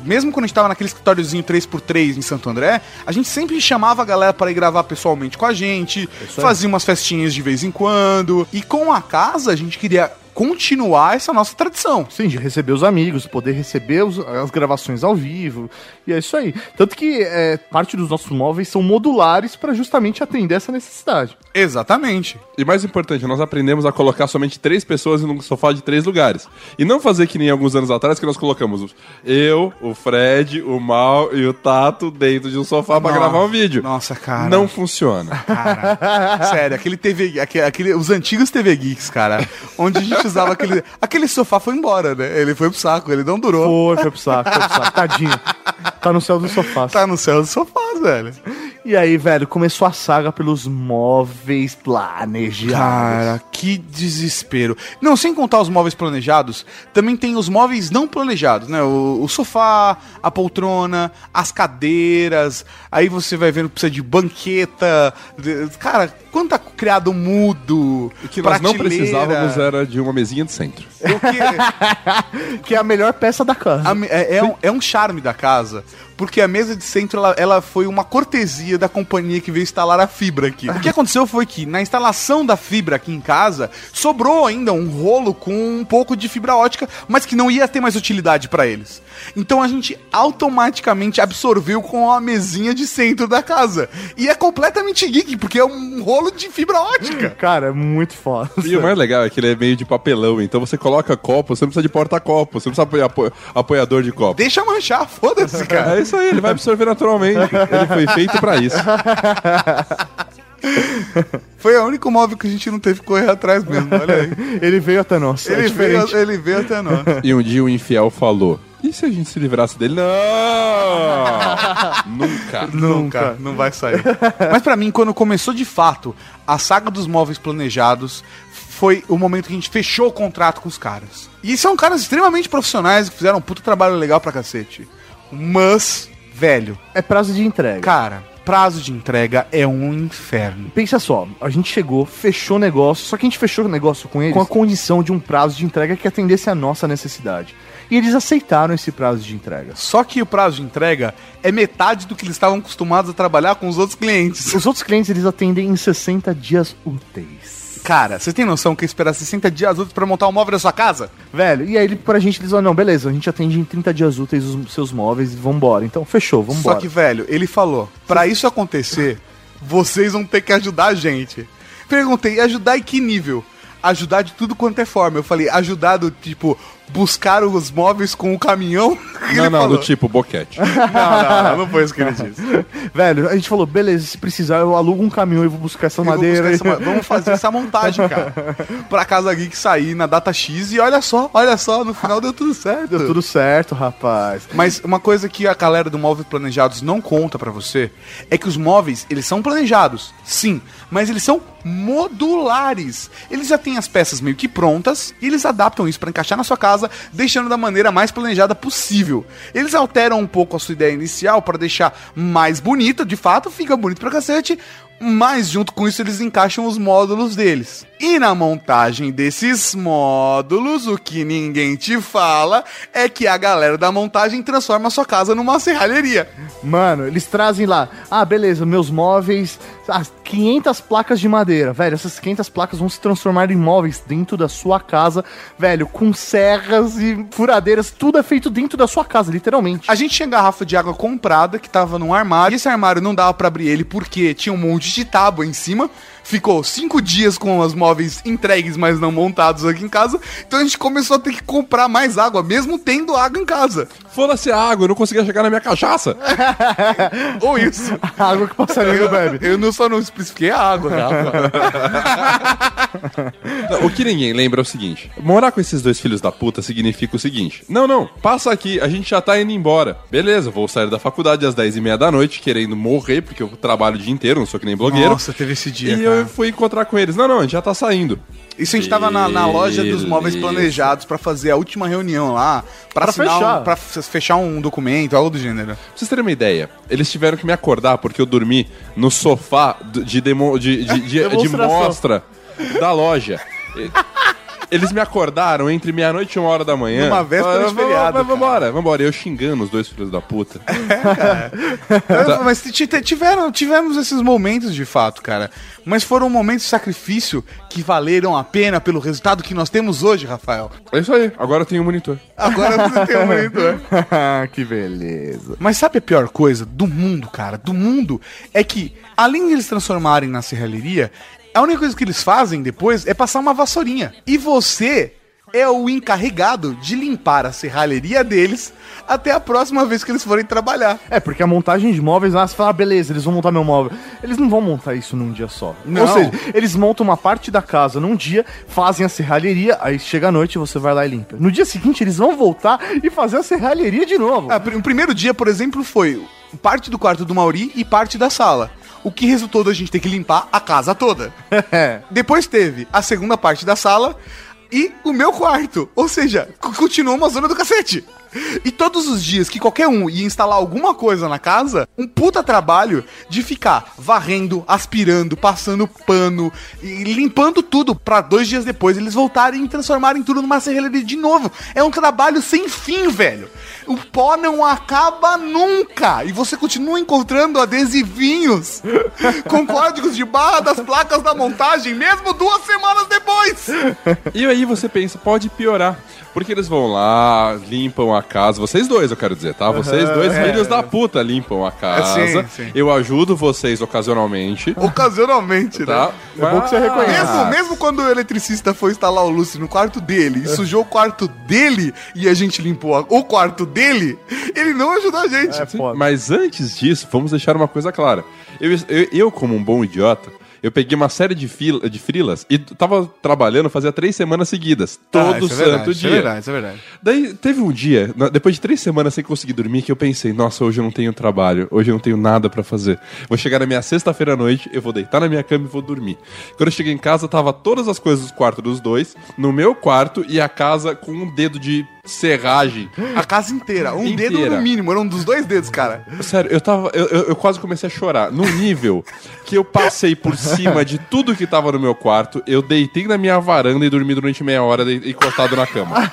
mesmo quando a gente tava naquele escritóriozinho 3x3 em Santo André, a gente sempre chamava a galera para ir gravar pessoalmente com a gente, fazia umas festinhas de vez em quando, e com a casa a gente queria continuar essa nossa tradição. Sim, de receber os amigos, poder receber as gravações ao vivo, e é isso aí. Tanto que parte dos nossos móveis são modulares para justamente atender essa necessidade. Exatamente. E mais importante, nós aprendemos a colocar somente 3 pessoas em um sofá de 3 lugares. E não fazer que nem alguns anos atrás, que nós colocamos eu, o Fred, o Mal e o Tato dentro de um sofá para gravar um vídeo. Nossa, cara. Não funciona. Cara, sério, os antigos TV Geeks, cara, onde a gente usava aquele sofá foi embora, né? Ele foi pro saco, ele não durou. Foi pro saco. Tadinho. Tá no céu dos sofás. Tá no céu dos sofás, velho. E aí, velho, começou a saga pelos móveis planejados. Cara, que desespero. Não, sem contar os móveis planejados, também tem os móveis não planejados, né? O sofá, a poltrona, as cadeiras, aí você vai vendo que precisa de banqueta. Cara, quanto criado mudo, o que nós não precisávamos era de uma mesinha de centro. Que é a melhor peça da casa. É um charme da casa. Porque a mesa de centro, ela foi uma cortesia da companhia que veio instalar a fibra aqui. O que aconteceu foi que, na instalação da fibra aqui em casa, sobrou ainda um rolo com um pouco de fibra ótica, mas que não ia ter mais utilidade pra eles. Então a gente automaticamente absorveu com a mesinha de centro da casa. E é completamente geek, porque é um rolo de fibra ótica. Cara, é muito foda. E o mais legal é que ele é meio de papelão, então você coloca copo, você não precisa de porta-copo, você não precisa de apoiador de copo. Deixa manchar, foda-se, cara. É isso aí, ele vai absorver naturalmente. Ele foi feito pra isso. Foi o único móvel que a gente não teve que correr atrás mesmo, olha aí. Ele veio até nós. Ele veio até nós. E um dia o infiel falou: e se a gente se livrasse dele? Não! Nunca. Não vai sair. Mas pra mim, quando começou de fato a saga dos móveis planejados, foi o momento que a gente fechou o contrato com os caras. E são caras extremamente profissionais que fizeram um puta trabalho legal pra cacete. Mas, velho... é prazo de entrega. Cara, prazo de entrega é um inferno. Pensa só, a gente chegou, fechou o negócio, só que a gente fechou o negócio com eles com a condição de um prazo de entrega que atendesse à nossa necessidade. E eles aceitaram esse prazo de entrega. Só que o prazo de entrega é metade do que eles estavam acostumados a trabalhar com os outros clientes. Os outros clientes, eles atendem em 60 dias úteis. Cara, você tem noção que esperar 60 dias úteis pra montar um móvel na sua casa? Velho, e aí pra gente eles falam: não, beleza, a gente atende em 30 dias úteis os seus móveis e vambora. Então fechou, vambora. Só que, velho, ele falou: pra isso acontecer, vocês vão ter que ajudar a gente. Perguntei: ajudar em que nível? Ajudar de tudo quanto é forma. Eu falei: ajudar do tipo, buscar os móveis com o caminhão? Não, do tipo boquete. Não foi isso que ele disse. Velho, a gente falou: beleza, se precisar eu alugo um caminhão e vou buscar essa madeira. Vamos fazer essa montagem, cara. Pra Casa Geek sair na data X e olha só, no final deu tudo certo. Deu tudo certo, rapaz. Mas uma coisa que a galera do Móveis Planejados não conta pra você é que os móveis, eles são planejados, sim, mas eles são modulares. Eles já têm as peças meio que prontas e eles adaptam isso pra encaixar na sua casa, deixando da maneira mais planejada possível. Eles alteram um pouco a sua ideia inicial para deixar mais bonita, de fato, fica bonito pra cacete, mas junto com isso eles encaixam os módulos deles. E na montagem desses módulos, o que ninguém te fala é que a galera da montagem transforma a sua casa numa serralheria. Mano, eles trazem lá: ah, beleza, meus móveis, 500 placas de madeira. Velho, essas 500 placas vão se transformar em móveis dentro da sua casa, velho, com serras e furadeiras, tudo é feito dentro da sua casa, literalmente. A gente tinha garrafa de água comprada que tava num armário, e esse armário não dava pra abrir ele porque tinha um monte de tábua em cima. Ficou 5 dias com os móveis entregues, mas não montados aqui em casa. Então a gente começou a ter que comprar mais água, mesmo tendo água em casa. Foda-se a água, eu não conseguia chegar na minha cachaça. Ou isso. A água que o passarinho bebe. Eu só não especifiquei a água, cara. O que ninguém lembra é o seguinte: morar com esses 2 filhos da puta significa o seguinte: não, passa aqui, a gente já tá indo embora. Beleza, vou sair da faculdade às 10:30 da noite, querendo morrer, porque eu trabalho o dia inteiro, não sou que nem blogueiro. Nossa, teve esse dia, cara. Eu fui encontrar com eles. Não, a gente já tá saindo. Isso a gente tava na loja dos móveis planejados pra fazer a última reunião lá, pra assinar, pra fechar um documento, algo do gênero. Pra vocês terem uma ideia, eles tiveram que me acordar porque eu dormi no sofá de mostra da loja. Eles me acordaram entre meia-noite e 1h da manhã. Uma véspera de feriado. Mas vambora. Eu xingando os dois filhos da puta. É, cara. Mas tivemos esses momentos de fato, cara. Mas foram momentos de sacrifício que valeram a pena pelo resultado que nós temos hoje, Rafael. É isso aí. Agora eu tenho um monitor. Agora você tem um monitor. Que beleza. Mas sabe a pior coisa do mundo, cara? Do mundo é que, além de eles transformarem na serralheria, a única coisa que eles fazem depois é passar uma vassourinha. E você é o encarregado de limpar a serralheria deles até a próxima vez que eles forem trabalhar. É, porque a montagem de móveis, lá você fala, beleza, eles vão montar meu móvel. Eles não vão montar isso num dia só. Não. Ou seja, eles montam uma parte da casa num dia, fazem a serralheria, aí chega a noite e você vai lá e limpa. No dia seguinte, eles vão voltar e fazer a serralheria de novo. O primeiro dia, por exemplo, foi parte do quarto do Mauri e parte da sala. O que resultou da gente ter que limpar a casa toda. Depois teve a segunda parte da sala e o meu quarto. Ou seja, continuou uma zona do cacete. E todos os dias que qualquer um ia instalar alguma coisa na casa, um puta trabalho de ficar varrendo, aspirando, passando pano e limpando tudo pra 2 dias depois eles voltarem e transformarem tudo numa serralheria de novo. É um trabalho sem fim, velho. O pó não acaba nunca e você continua encontrando adesivinhos com códigos de barra das placas da montagem mesmo 2 semanas depois. E aí você pensa, pode piorar, porque eles vão lá, limpam a casa, vocês dois, eu quero dizer, tá? Vocês dois filhos da puta limpam a casa. Sim. Eu ajudo vocês ocasionalmente. Ocasionalmente, tá? Né? É bom que você reconhece. Mesmo quando o eletricista foi instalar o lustre no quarto dele e sujou o quarto dele e a gente limpou o quarto dele, ele não ajudou a gente. Mas antes disso, vamos deixar uma coisa clara. Eu como um bom idiota, eu peguei uma série de frilas e tava trabalhando, fazia 3 semanas seguidas. Todo santo dia. Isso é verdade. Daí teve um dia, depois de 3 semanas sem conseguir dormir, que eu pensei, nossa, hoje eu não tenho trabalho, hoje eu não tenho nada pra fazer. Vou chegar na minha sexta-feira à noite, eu vou deitar na minha cama e vou dormir. Quando eu cheguei em casa, tava todas as coisas do quarto dos dois, no meu quarto e a casa com um dedo de serragem. A casa inteira. Dedo no mínimo. Era um dos 2 dedos, cara. Sério, eu quase comecei a chorar. Num nível que eu passei por cima de tudo que tava no meu quarto, eu deitei na minha varanda e dormi durante 30 minutos encostado na cama.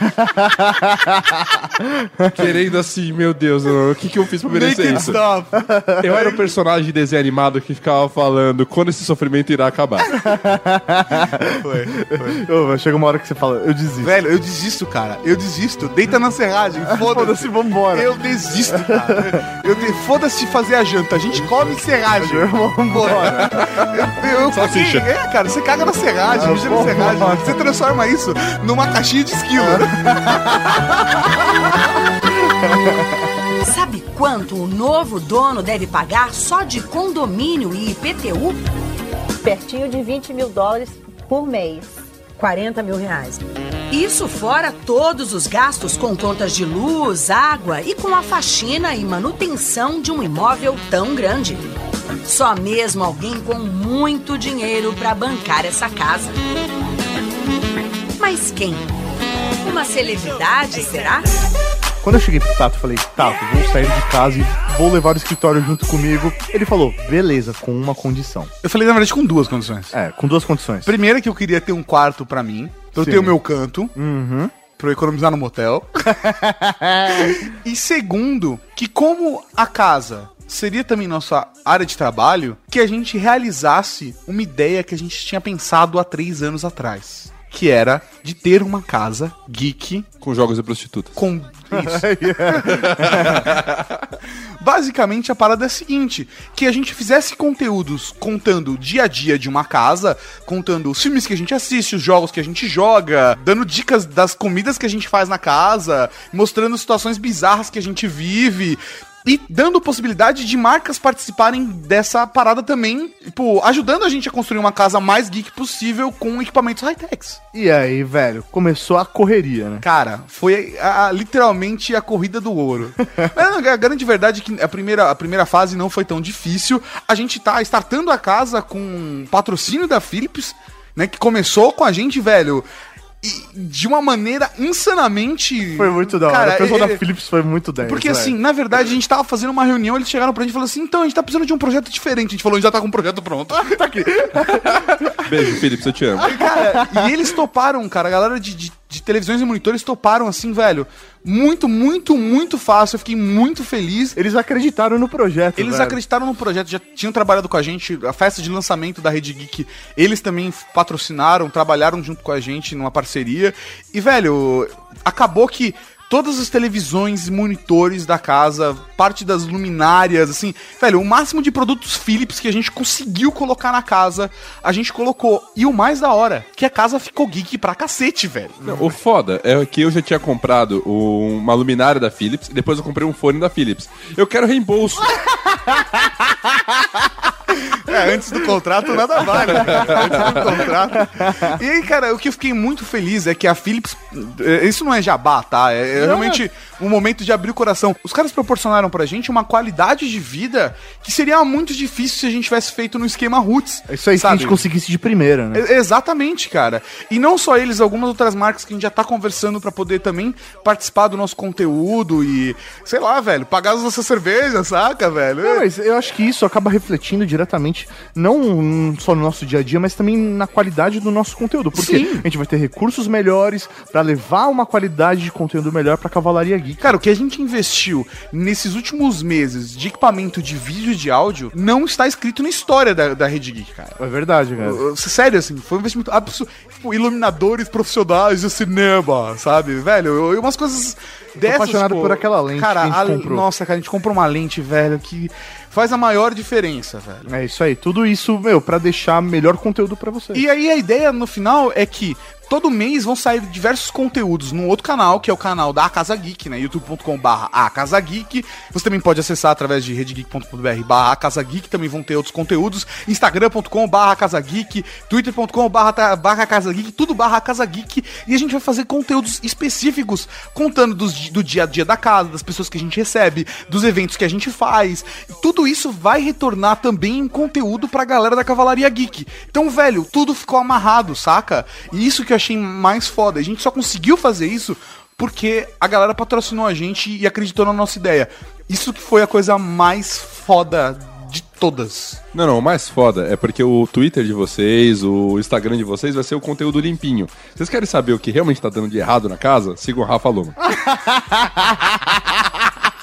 Querendo assim, meu Deus, o que eu fiz pra merecer isso? Stop. Eu era o personagem de desenho animado que ficava falando quando esse sofrimento irá acabar. Foi. Chega uma hora que você fala, eu desisto. Velho, eu desisto, cara. Eu desisto. Deita na serragem, foda-se, vambora. Eu desisto, cara. Foda-se fazer a janta, a gente come serragem. Vambora. Cara, você caga na serragem, mija na serragem. Você transforma isso numa caixinha de esquilo. Sabe quanto o novo dono deve pagar só de condomínio e IPTU? Pertinho de $20 mil por mês. R$40 mil. Isso fora todos os gastos com contas de luz, água e com a faxina e manutenção de um imóvel tão grande. Só mesmo alguém com muito dinheiro para bancar essa casa. Mas quem? Uma celebridade, será? Quando eu cheguei pro Tato, falei, Tato, vou sair de casa e vou levar o escritório junto comigo. Ele falou, beleza, com uma condição. Eu falei, na verdade, com 2 condições. Com 2 condições. Primeira é que eu queria ter um quarto pra mim, pra eu ter o meu canto, pra eu economizar no motel. E segundo, que como a casa seria também nossa área de trabalho, que a gente realizasse uma ideia que a gente tinha pensado há 3 anos atrás. Que era de ter uma casa geek. Com jogos e prostitutas. Com isso. Basicamente, a parada é a seguinte. Que a gente fizesse conteúdos contando o dia a dia de uma casa. Contando os filmes que a gente assiste, os jogos que a gente joga. Dando dicas das comidas que a gente faz na casa. Mostrando situações bizarras que a gente vive. E dando possibilidade de marcas participarem dessa parada também, tipo, ajudando a gente a construir uma casa mais geek possível com equipamentos high-techs. E aí, velho, começou a correria, né? Cara, foi literalmente a corrida do ouro. Mas a grande verdade é que a primeira fase não foi tão difícil. A gente tá startando a casa com patrocínio da Philips, né, que começou com a gente, velho, E de uma maneira insanamente... Foi muito da hora. Cara, o pessoal da Philips foi muito 10. Porque assim, na verdade, a gente tava fazendo uma reunião, eles chegaram pra gente e falaram assim, então, a gente tá precisando de um projeto diferente. A gente falou, a gente já tá com um projeto pronto. Tá aqui. Beijo, Philips, eu te amo. Cara, e eles toparam, cara, a galera de televisões e monitores toparam assim, velho, muito fácil. Eu fiquei muito feliz. Eles acreditaram no projeto, Eles acreditaram no projeto, já tinham trabalhado com a gente. A festa de lançamento da Rede Geek, eles também patrocinaram, trabalharam junto com a gente numa parceria. E, velho, acabou que todas as televisões e monitores da casa, parte das luminárias, assim... Velho, o máximo de produtos Philips que a gente conseguiu colocar na casa, a gente colocou. E o mais da hora, que a casa ficou geek pra cacete, velho. Não, o foda é que eu já tinha comprado uma luminária da Philips, e depois eu comprei um fone da Philips. Eu quero reembolso. É, antes do contrato nada vale, cara. Antes do contrato. E aí, cara, o que eu fiquei muito feliz é que a Philips... Isso não é jabá, tá? É realmente um momento de abrir o coração. Os caras proporcionaram pra gente uma qualidade de vida que seria muito difícil se a gente tivesse feito no esquema roots. Isso aí, sabe? Se a gente conseguisse de primeira, né? Exatamente, cara. E não só eles, algumas outras marcas que a gente já tá conversando pra poder também participar do nosso conteúdo e, sei lá, velho, pagar as nossas cervejas, saca, velho? Não, mas eu acho que isso acaba refletindo diretamente, não só no nosso dia a dia, mas também na qualidade do nosso conteúdo. Porque a gente vai ter recursos melhores pra levar uma qualidade de conteúdo melhor pra Cavalaria Geek. Cara, o que a gente investiu nesses últimos meses de equipamento de vídeo e de áudio não está escrito na história da Rede Geek, cara. É verdade, cara. Sério, assim, foi um investimento absurdo. Tipo, iluminadores profissionais de cinema, sabe? Velho, umas coisas dessas. Tô apaixonado por aquela lente, cara, que a gente comprou. Nossa, cara, a gente comprou uma lente, velho, que faz a maior diferença, velho. É isso aí. Tudo isso, meu, pra deixar melhor conteúdo pra vocês. E aí a ideia, no final, é que todo mês vão sair diversos conteúdos num outro canal, que é o canal da A Casa Geek, né? youtube.com/acasageek. Você também pode acessar através de redegeek.br/acasageek. Também vão ter outros conteúdos. instagram.com/acasageek. twitter.com/acasageek. Tudo /acasageek. E a gente vai fazer conteúdos específicos, contando do dia a dia da casa, das pessoas que a gente recebe, dos eventos que a gente faz. Tudo isso vai retornar também em conteúdo pra galera da Cavalaria Geek. Então, velho, tudo ficou amarrado, saca? E isso que eu achei mais foda. A gente só conseguiu fazer isso porque a galera patrocinou a gente e acreditou na nossa ideia. Isso que foi a coisa mais foda de todas. Não, o mais foda é porque o Twitter de vocês, o Instagram de vocês vai ser o conteúdo limpinho. Vocês querem saber o que realmente tá dando de errado na casa? Siga o Rafa Luma.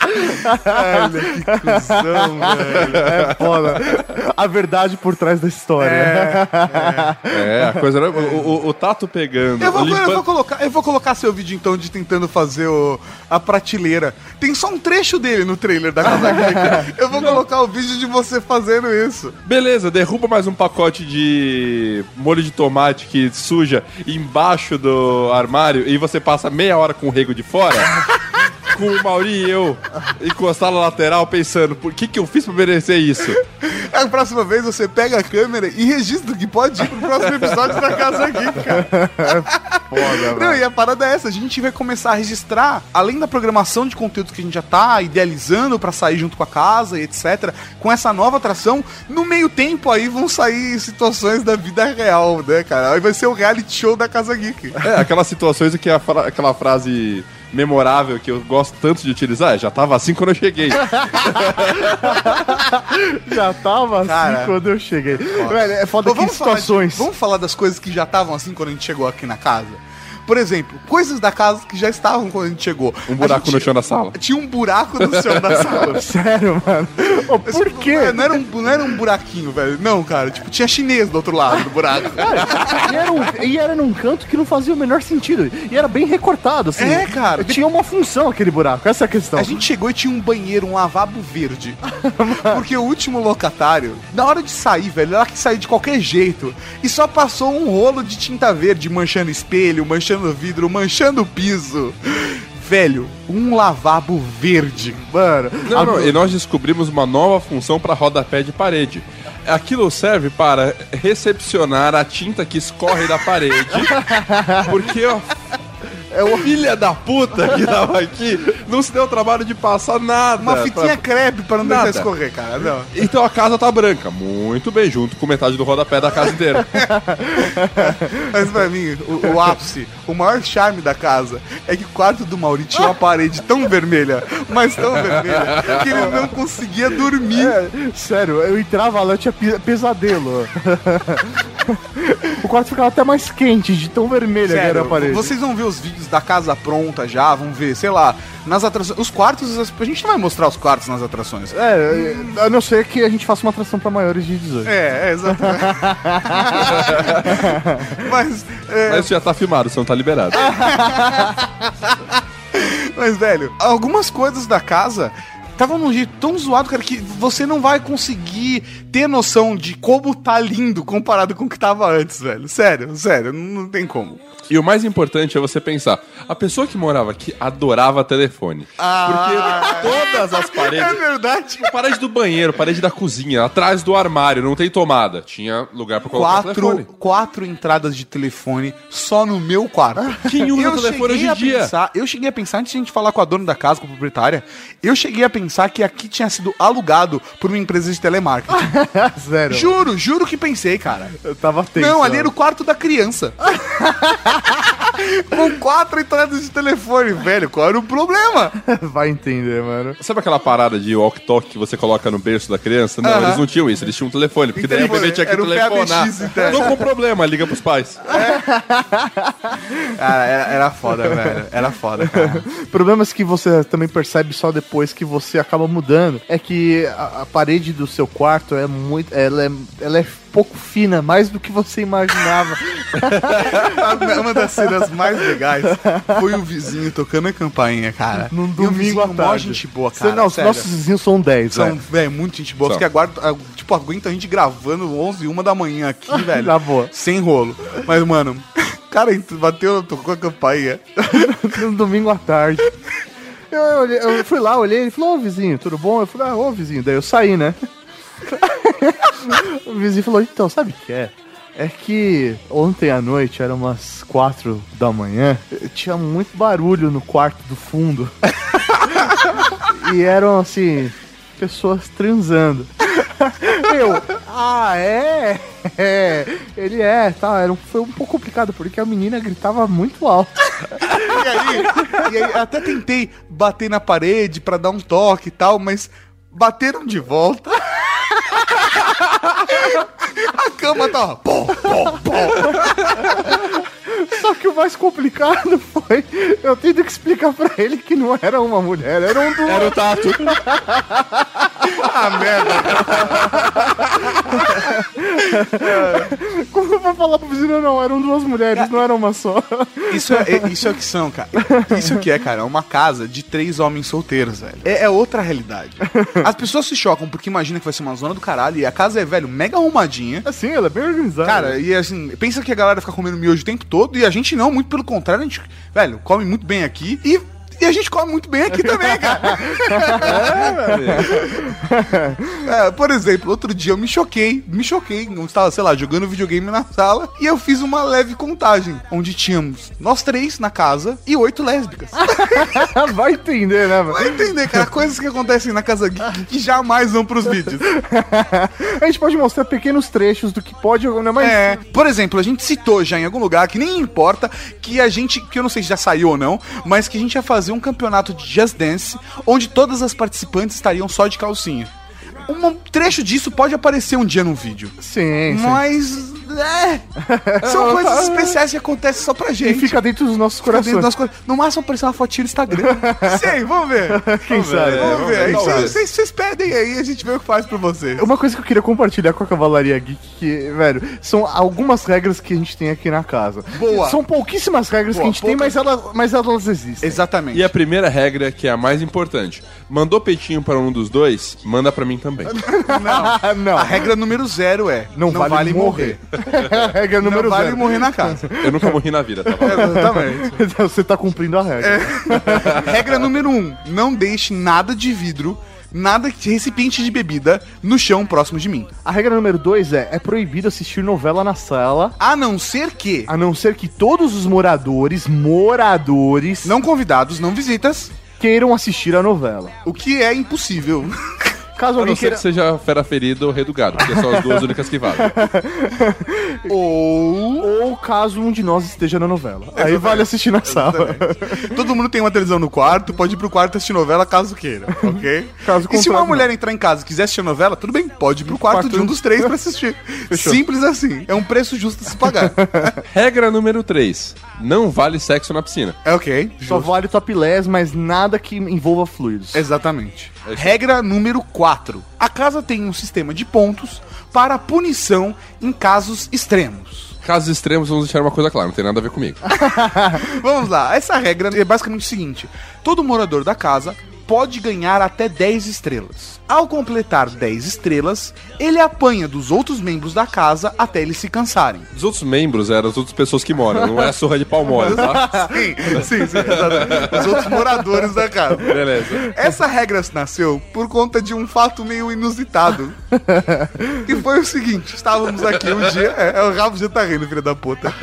Olha, que cuzão, velho. É foda. A verdade por trás da história. A coisa era o Tato pegando. Eu vou colocar seu vídeo, então, de tentando fazer a prateleira. Tem só um trecho dele no trailer da Casa Geek. Eu vou colocar o vídeo de você fazendo isso. Beleza, derruba mais um pacote de molho de tomate que suja embaixo do armário e você passa meia hora com o rego de fora. Com o Mauri e eu encostar na lateral pensando, por que eu fiz pra merecer isso? A próxima vez você pega a câmera e registra que pode ir pro próximo episódio da Casa Geek, cara. Foda, mano. E a parada é essa, a gente vai começar a registrar, além da programação de conteúdo que a gente já tá idealizando pra sair junto com a casa e etc, com essa nova atração, no meio tempo aí vão sair situações da vida real, né, cara? Aí vai ser o reality show da Casa Geek. Aquelas situações que aquela frase memorável que eu gosto tanto de utilizar, já tava assim quando eu cheguei. Já tava assim quando eu cheguei. Velho, é foda que situações. Vamos falar das coisas que já estavam assim quando a gente chegou aqui na casa? Por exemplo, coisas da casa que já estavam quando a gente chegou. Um buraco no chão da sala. Tinha um buraco no chão da sala. Sério, mano? Por quê? Não era um buraquinho, velho. Não, cara. Tipo, tinha chinês do outro lado do buraco. Cara, e era num canto que não fazia o menor sentido. E era bem recortado, assim. É, cara. Tinha uma função aquele buraco. Essa é a questão. A gente chegou e tinha um banheiro, um lavabo verde. Porque o último locatário, na hora de sair, velho, ela que saiu de qualquer jeito. E só passou um rolo de tinta verde manchando espelho, manchando vidro, manchando o piso. Velho, um lavabo verde, mano. E nós descobrimos uma nova função para rodapé de parede. Aquilo serve para recepcionar a tinta que escorre da parede. Porque, ó, É o filha da puta que tava aqui, não se deu o trabalho de passar nada. Uma fitinha crepe pra não deixar escorrer, cara. Não. Então a casa tá branca. Muito bem, junto com metade do rodapé da casa inteira. Mas pra mim, o ápice, o maior charme da casa é que o quarto do Mauri tinha uma parede tão vermelha, mas tão vermelha, que ele não conseguia dormir. É, sério, eu entrava lá, eu tinha pesadelo. O quarto ficava até mais quente, de tão vermelha que era a parede. Vocês vão ver os vídeos da casa pronta já, vão ver, sei lá, nas atrações. Os quartos, a gente não vai mostrar os quartos nas atrações. É, a não ser que a gente faça uma atração pra maiores de 18. É, exatamente. Mas isso já tá filmado, você não tá liberado. Mas, velho, algumas coisas da casa estavam num jeito tão zoado, cara, que você não vai conseguir ter noção de como tá lindo comparado com o que tava antes, velho. Sério, não tem como. E o mais importante é você pensar, a pessoa que morava aqui adorava telefone. Porque todas as paredes... É verdade. Parede do banheiro, parede da cozinha, atrás do armário, não tem tomada. Tinha lugar pra colocar telefone. 4 entradas de telefone só no meu quarto. Quem usa telefone hoje em dia? Eu cheguei a pensar, antes de a gente falar com a dona da casa, com a proprietária, eu cheguei a pensar que aqui tinha sido alugado por uma empresa de telemarketing. Zero. Juro que pensei, cara. Eu tava tenso. Não, ali era o quarto da criança. Com 4 entradas de telefone, velho. Qual era o problema? Vai entender, mano. Sabe aquela parada de walk-talk que você coloca no berço da criança? Não, eles não tinham isso. Eles tinham um telefone. Porque daí o bebê tinha que telefonar. Não com problema, liga pros pais. Cara, era foda, velho. Era foda, cara. Problemas que você também percebe só depois que você acaba mudando. É que a parede do seu quarto é muito... Ela é pouco fina, mais do que você imaginava. Uma das cenas mais legais foi o vizinho tocando a campainha, cara. Num domingo à tarde. Mó gente boa, cara. Não, os nossos vizinhos são 10, velho. São, velho, muito gente boa. Só que aguarda, tipo, aguenta a gente gravando 11h01 da manhã aqui, velho. Tá boa. Sem rolo. Mas, mano, o cara tocou a campainha. Num domingo à tarde. Eu fui lá, olhei, ele falou, ô vizinho, tudo bom? Eu falei, ô vizinho. Daí eu saí, né? O vizinho falou, então, sabe o que é? É que ontem à noite, era umas 4 da manhã, tinha muito barulho no quarto do fundo. E eram, assim, pessoas transando. Ele tá, foi um pouco complicado, porque a menina gritava muito alto. E aí até tentei bater na parede pra dar um toque e tal, mas bateram de volta. A cama tava pom, pom, pom. Só que o mais complicado foi eu tendo que explicar pra ele que não era uma mulher, era um duo. Era o Tato. Merda. Como eu vou falar pro vizinho? Não, eram 2 mulheres, não era uma só. Isso é o que são, cara. Isso que é, cara, é uma casa de 3 homens solteiros, velho. É outra realidade. As pessoas se chocam porque imaginam que vai ser uma zona do caralho e a casa é, velho, mega arrumadinha. Assim, ela é bem organizada. Cara, e assim, pensa que a galera fica comendo miojo o tempo todo e a gente não, muito pelo contrário, a gente, velho, come muito bem aqui e a gente come muito bem aqui também, cara. Por exemplo, outro dia eu me choquei, eu estava, sei lá, jogando videogame na sala e eu fiz uma leve contagem, onde tínhamos nós 3 na casa e 8 lésbicas. Vai entender, né, mano? Vai entender, cara, coisas que acontecem na casa que jamais vão pros vídeos. A gente pode mostrar pequenos trechos do que pode, né, mas... Por exemplo, a gente citou já em algum lugar, que nem importa, que a gente, que eu não sei se já saiu ou não, mas que a gente ia fazer um campeonato de Just Dance, onde todas as participantes estariam só de calcinha. Um trecho disso pode aparecer um dia num vídeo. Sim. Mas... são coisas especiais que acontecem só pra gente. E fica dentro dos nossos corações. No máximo aparecer uma fotinha no Instagram. Sei, vamos ver. Quem sabe? Vamos ver. Vocês pedem aí, a gente vê o que faz pra vocês. Uma coisa que eu queria compartilhar com a Cavalaria Geek, que, velho, são algumas regras que a gente tem aqui na casa. Boa. São pouquíssimas regras que a gente tem, mas elas existem. Exatamente. E a primeira regra, que é a mais importante. Mandou peitinho pra um dos dois, manda pra mim também. Não. A regra número 0 é não vale morrer. A regra número 0. Não vale morrer na casa. Eu nunca morri na vida, tá bom? Exatamente. Você tá cumprindo a regra. Regra número 1. Não deixe nada de vidro nada de recipiente de bebida no chão próximo de mim. A regra número 2 é proibido assistir novela na sala. A não ser que todos os moradores... Não convidados, não visitas... Queiram assistir a novela. O que é impossível... Caso alguém queira... que seja fera ferida ou redugado, porque são as duas únicas que valem. Ou caso um de nós esteja na novela. Exatamente. Aí vale assistir na sala. Exatamente. Todo mundo tem uma televisão no quarto, pode ir pro quarto assistir novela caso queira, ok? Caso e se uma mulher entrar em casa e quiser assistir a novela, tudo bem, pode ir pro quarto de um dos três pra assistir. Fechou. Simples assim. É um preço justo de se pagar. Regra número 3. Não vale sexo na piscina. É ok. Justo. Só vale topless, mas nada que envolva fluidos. Exatamente. Regra número 4. A casa tem um sistema de pontos para punição em casos extremos. Casos extremos, vamos deixar uma coisa clara, não tem nada a ver comigo. Vamos lá. Essa regra é basicamente o seguinte. Todo morador da casa pode ganhar até 10 estrelas. Ao completar 10 estrelas, ele apanha dos outros membros da casa até eles se cansarem. Os outros membros eram as outras pessoas que moram, não é a surra de pau mole, tá? Sim, exatamente. Os outros moradores da casa. Beleza. Essa regra nasceu por conta de um fato meio inusitado. E foi o seguinte, estávamos aqui um dia... o Rafa já tá rindo, filho da puta.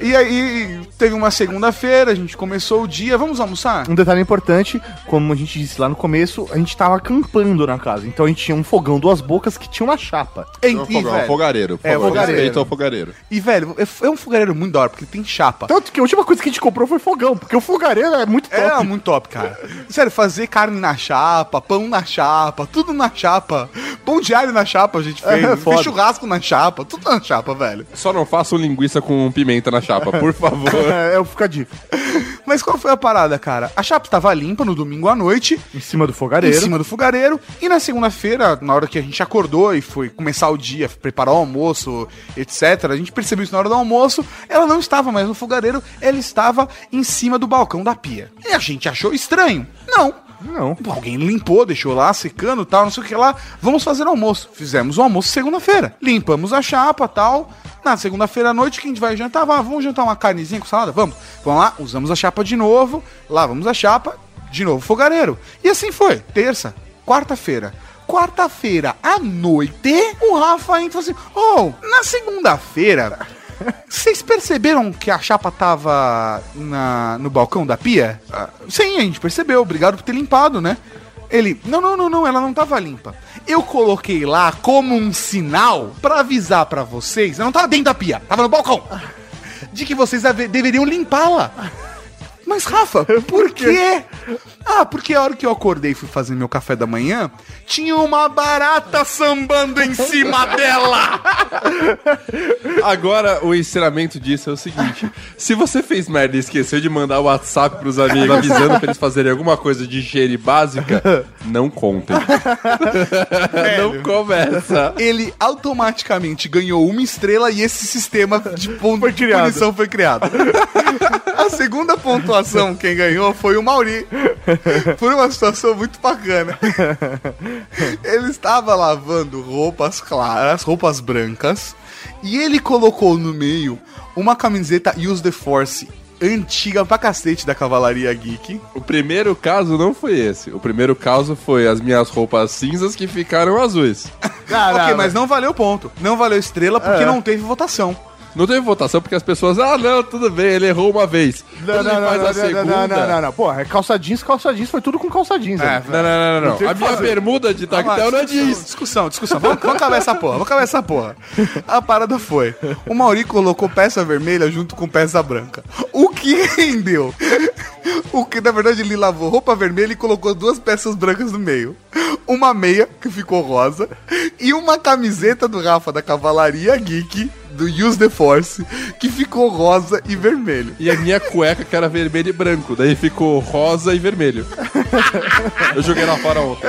E aí, teve uma segunda-feira, a gente começou o dia, vamos almoçar? Um detalhe importante, como a gente disse lá no começo, a gente tava acampando na casa. Então a gente tinha um fogão duas bocas que tinha uma chapa. É um fogareiro. É um fogareiro. Respeito ao fogareiro. E, velho, é um fogareiro muito da hora, porque ele tem chapa. Tanto que a última coisa que a gente comprou foi fogão, porque o fogareiro é muito top. É muito top, cara. Sério, fazer carne na chapa, pão na chapa, tudo na chapa. Pão de alho na chapa a gente fez. Fez churrasco na chapa, tudo na chapa, velho. Só não façam linguiça com pimenta na chapa, por favor. Eu fico a dica. Mas qual foi a parada, cara? A chapa estava limpa no domingo à noite. Em cima do fogareiro. E na segunda-feira, na hora que a gente acordou e foi começar o dia, preparar o almoço, etc. A gente percebeu isso na hora do almoço. Ela não estava mais no fogareiro. Ela estava em cima do balcão da pia. E a gente achou estranho. Não. Alguém limpou, deixou lá secando e tal, não sei o que lá. Vamos fazer almoço. Fizemos o almoço segunda-feira. Limpamos a chapa e tal. Na segunda-feira à noite, que a gente vai jantar? Vamos jantar uma carnezinha com salada? Vamos lá, usamos a chapa de novo. Lavamos a chapa. De novo fogareiro. E assim foi. Quarta-feira à noite, o Rafa entra assim... na segunda-feira... Vocês perceberam que a chapa tava no balcão da pia? Sim, a gente percebeu. Obrigado por ter limpado, né? Ele... Não, ela não tava limpa. Eu coloquei lá como um sinal pra avisar pra vocês... Ela não tava dentro da pia, tava no balcão. De que vocês deveriam limpá-la. Mas, Rafa, por quê? Porque a hora que eu acordei e fui fazer meu café da manhã, tinha uma barata sambando em cima dela! Agora, o ensinamento disso é o seguinte. Se você fez merda e esqueceu de mandar o WhatsApp pros amigos avisando pra eles fazerem alguma coisa de higiene básica, não contem. Não começa. Ele automaticamente ganhou uma estrela e esse sistema de punição foi criado. A segunda pontuação quem ganhou foi o Mauri, por uma situação muito bacana. Ele estava lavando roupas claras, roupas brancas, e ele colocou no meio uma camiseta Use the Force antiga pra cacete da Cavalaria Geek. O primeiro caso não foi esse. O primeiro caso foi as minhas roupas cinzas que ficaram azuis. Caramba. Ok, mas não valeu ponto. Não valeu estrela porque não teve votação. Não teve votação porque as pessoas... não, tudo bem, ele errou uma vez. Não. Porra, calça jeans, foi tudo com calça jeans. Não. A minha bermuda de tactel não é jeans. Discussão. Vamos acabar essa porra, A parada foi... O Mauri colocou peça vermelha junto com peça branca. O que rendeu? Na verdade, ele lavou roupa vermelha e colocou duas peças brancas no meio. Uma meia, que ficou rosa, e uma camiseta do Rafa da Cavalaria Geek... do Use the Force, que ficou rosa e vermelho. E a minha cueca, que era vermelho e branco, daí ficou rosa e vermelho. Eu joguei lá fora ontem.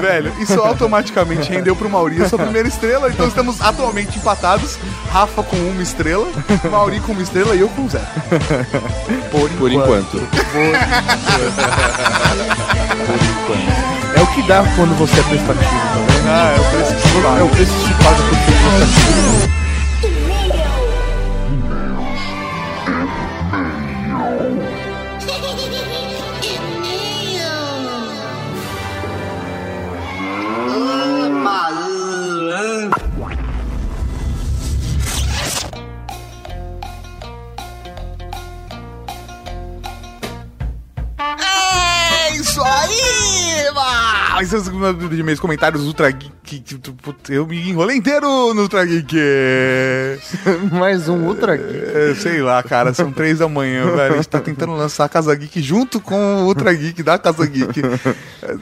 Velho, isso automaticamente rendeu pro Mauri a sua primeira estrela, então estamos atualmente empatados, Rafa com uma estrela, Mauri com uma estrela e eu com zero. Por enquanto. É o que dá quando você é prestativo também. É o preço que se paga por ser prestativo. analistas de meus comentários Ultra Geek. Eu me enrolei inteiro no Ultra Geek. Mais um Ultra Geek. Sei lá, cara, são 3 da manhã, velho. A gente tá tentando lançar a Casa Geek junto com o Ultra Geek da Casa Geek.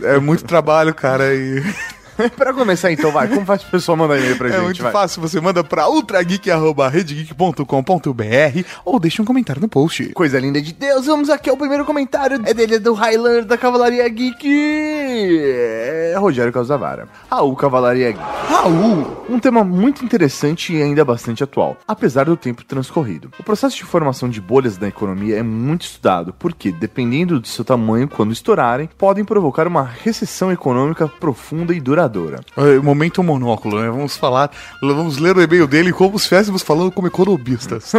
É muito trabalho, cara, e... Pra começar então, vai, como faz o pessoal mandar e-mail pra gente? É muito fácil, você manda pra ultrageek@redegeek.com.br ou deixa um comentário no post. Coisa linda de Deus, vamos aqui ao primeiro comentário. É dele, é do Highlander da Cavalaria Geek. É Rogério Calzavara. Raul Cavalaria Geek. Raul, um tema muito interessante e ainda bastante atual, apesar do tempo transcorrido. O processo de formação de bolhas na economia é muito estudado, porque, dependendo do seu tamanho, quando estourarem, podem provocar uma recessão econômica profunda e duradoura. Momento monóculo, né? Vamos ler o e-mail dele como se estivéssemos falando como economistas.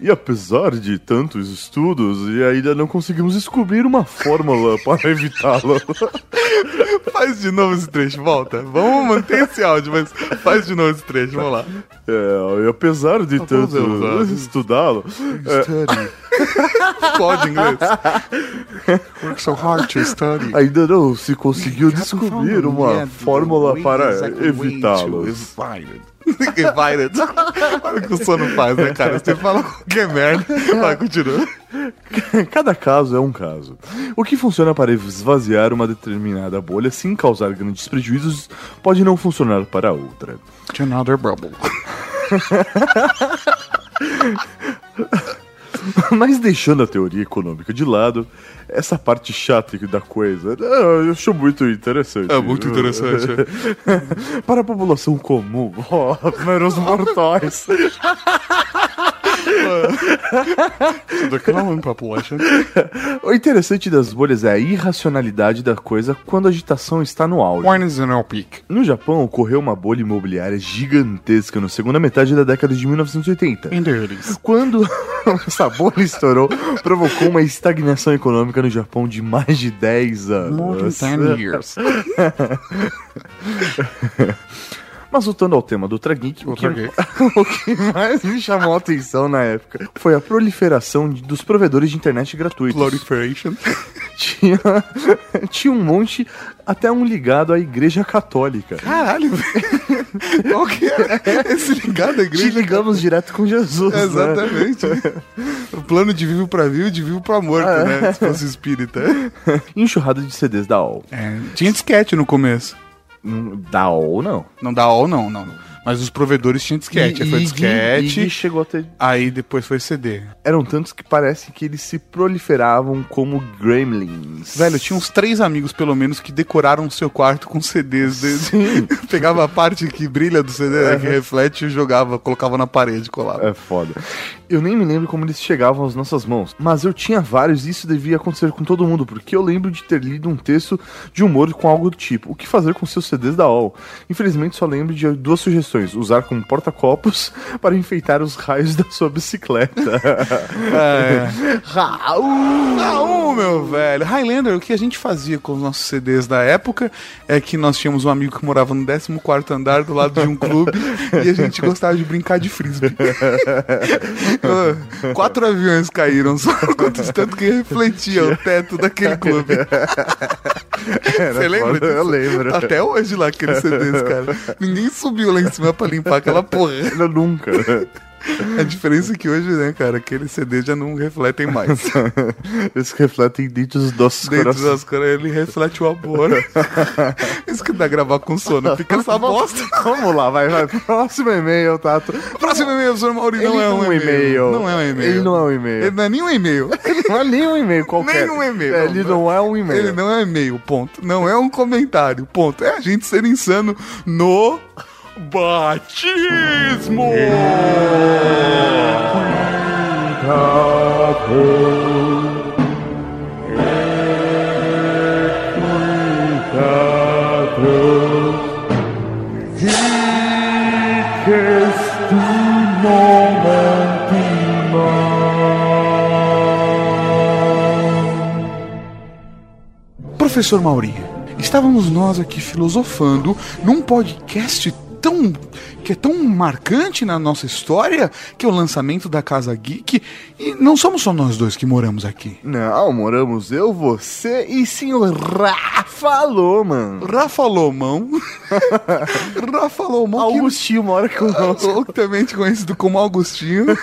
E apesar de tantos estudos, ainda não conseguimos descobrir uma fórmula para evitá-lo. Faz de novo esse trecho, volta. Vamos manter esse áudio, mas faz de novo esse trecho, vamos lá. E apesar de tanto estudá-lo... Pode inglês. Work so hard to study. Ainda não se conseguiu descobrir uma fórmula para evitá-lo. Invited. Olha o que o sono faz, né, cara? Você fala qualquer merda. Vai, continua. Cada caso é um caso. O que funciona para esvaziar uma determinada bolha sem causar grandes prejuízos pode não funcionar para outra. Another bubble. Mas deixando a teoria econômica de lado, essa parte chata da coisa, eu acho muito interessante. É muito interessante. Para a população comum, meros mortais. O interessante das bolhas é a irracionalidade da coisa quando a agitação está no auge. No Japão ocorreu uma bolha imobiliária gigantesca na segunda metade da década de 1980. Quando essa bolha estourou, provocou uma estagnação econômica no Japão de mais de 10 anos. More than 10 years. Mas voltando ao tema do Ultrageek, o que mais me chamou a atenção na época foi a proliferação dos provedores de internet gratuitos. Proliferation. Tinha um monte, até um ligado à Igreja Católica. Caralho, velho. Qual que é esse ligado à Igreja? Te ligamos direto com Jesus. É, exatamente. Né? O plano de vivo pra vivo e de vivo pra morto, né? Se fosse espírita. Enxurrada de CDs da AOL. É, tinha disquete no começo. Da AOL não. Não, da AOL não, não. Mas os provedores tinham disquete. Aí foi disquete. E chegou a ter... Aí depois foi CD. Eram tantos que parece que eles se proliferavam como gremlins. Velho, eu tinha uns 3 amigos, pelo menos, que decoraram o seu quarto com CDs. Sim. Pegava a parte que brilha do CD, né, que reflete, e jogava, colocava na parede, colava. É foda. Eu nem me lembro como eles chegavam às nossas mãos, mas eu tinha vários e isso devia acontecer com todo mundo, porque eu lembro de ter lido um texto de humor com algo do tipo: o que fazer com seus CDs da AOL? Infelizmente só lembro de 2 sugestões, usar como porta-copos para enfeitar os raios da sua bicicleta. Raul, meu velho. Highlander, o que a gente fazia com os nossos CDs da época é que nós tínhamos um amigo que morava no 14º andar do lado de um clube e a gente gostava de brincar de frisbee. 4 aviões caíram, só tanto que refletia o teto daquele clube. Você lembra disso? Eu lembro. Até hoje lá, aqueles CDs, cara. Ninguém subiu lá em cima pra limpar aquela porra. Eu nunca. A diferença é que hoje, né, cara, aqueles CDs já não refletem mais. Eles refletem dentro dos nossos corações. Ele reflete o amor. Isso que dá gravar com sono. Fica essa bosta. Vamos lá, vai. Próximo e-mail, Tato. Próximo e-mail, senhor Maurício. Não é um e-mail. Não é um e-mail. Ele não é um e-mail. Ele não é nem um e-mail. Ele não é nem um e-mail qualquer. Nem um e-mail. Ele não é um e-mail. Ele não é e-mail, ponto. Não é um comentário, ponto. É a gente ser insano no... Batismo! Professor Mauri, estávamos nós aqui filosofando num podcast que é tão marcante na nossa história, que é o lançamento da Casa Geek. E não somos só nós dois que moramos aqui. Não, moramos eu, você e senhor Rafa Lomão. Rafa Lomão. Rafa Lomão. Augustinho mora conosco. Altamente conhecido como Augustinho.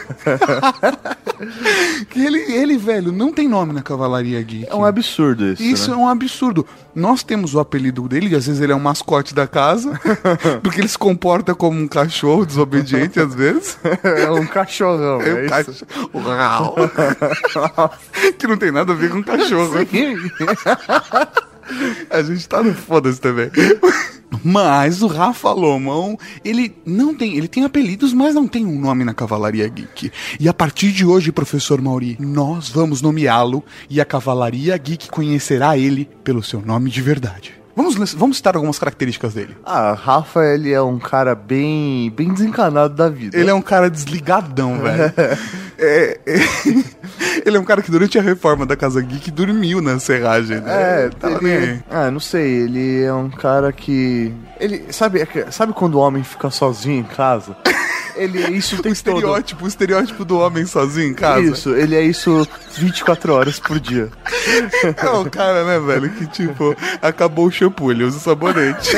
Que ele, velho, não tem nome na Cavalaria Geek. É um absurdo isso. Isso, né? É um absurdo. Nós temos o apelido dele, e às vezes ele é um mascote da casa, porque ele se comporta como um cachorro desobediente, às vezes. É um cachorrão, é um isso? Uau! Que não tem nada a ver com cachorro. Sim. A gente tá no foda-se também. Mas o Rafa Lomão, ele tem apelidos, mas não tem um nome na Cavalaria Geek. E a partir de hoje, professor Mauri, nós vamos nomeá-lo e a Cavalaria Geek conhecerá ele pelo seu nome de verdade. Vamos citar algumas características dele. Ah, Rafa, ele é um cara bem desencanado da vida. Ele é um cara desligadão, velho. Ele é um cara que durante a reforma da Casa Geek dormiu na serragem, né? Não sei, ele é um cara que... Ele, sabe quando o homem fica sozinho em casa? Ele é isso o estereótipo do homem sozinho em casa. Isso, ele é isso 24 horas por dia. É um cara, né, velho, que tipo, acabou o shampoo, ele usa o sabonete.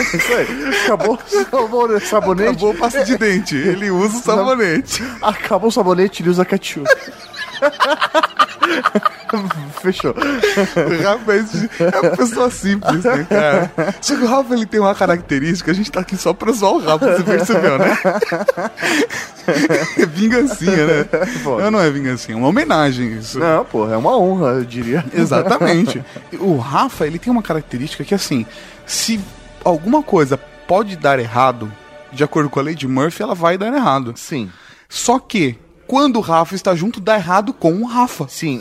Acabou o sabonete. Acabou o pasta de dente, ele usa o sabonete. Acabou o sabonete, ele usa ketchup. Fechou. O Rafa é uma pessoa simples, né, cara? Só que o Rafa, ele tem uma característica. A gente tá aqui só pra zoar o Rafa, você percebeu, né? É vingancinha, né? Foda. Não, não é vingancinha, é uma homenagem isso. Não, porra, é uma honra, eu diria. Exatamente. O Rafa, ele tem uma característica que, assim, se alguma coisa pode dar errado, de acordo com a lei de Murphy, ela vai dar errado. Sim. Só que quando o Rafa está junto, dá errado com o Rafa. Sim,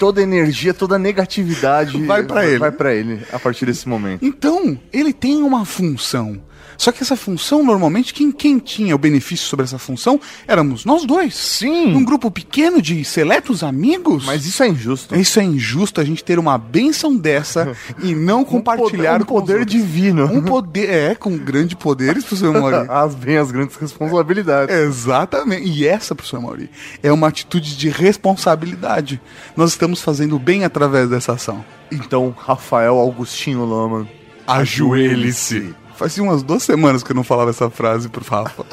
toda energia, toda negatividade vai pra ele a partir desse momento. Então, ele tem uma função. Só que essa função, normalmente, quem tinha o benefício sobre essa função éramos nós dois. Sim. Um grupo pequeno de seletos amigos. Mas isso é injusto. Isso é injusto, a gente ter uma bênção dessa e não compartilhar o poder divino. Um poder, com grande poder, professor Mauri. As grandes responsabilidades. Exatamente. E essa, professor Mauri, é uma atitude de responsabilidade. Nós estamos fazendo bem através dessa ação. Então, Rafael Augustinho Lomão, ajoelhe-se. Faz umas 2 semanas que eu não falava essa frase pro Rafa.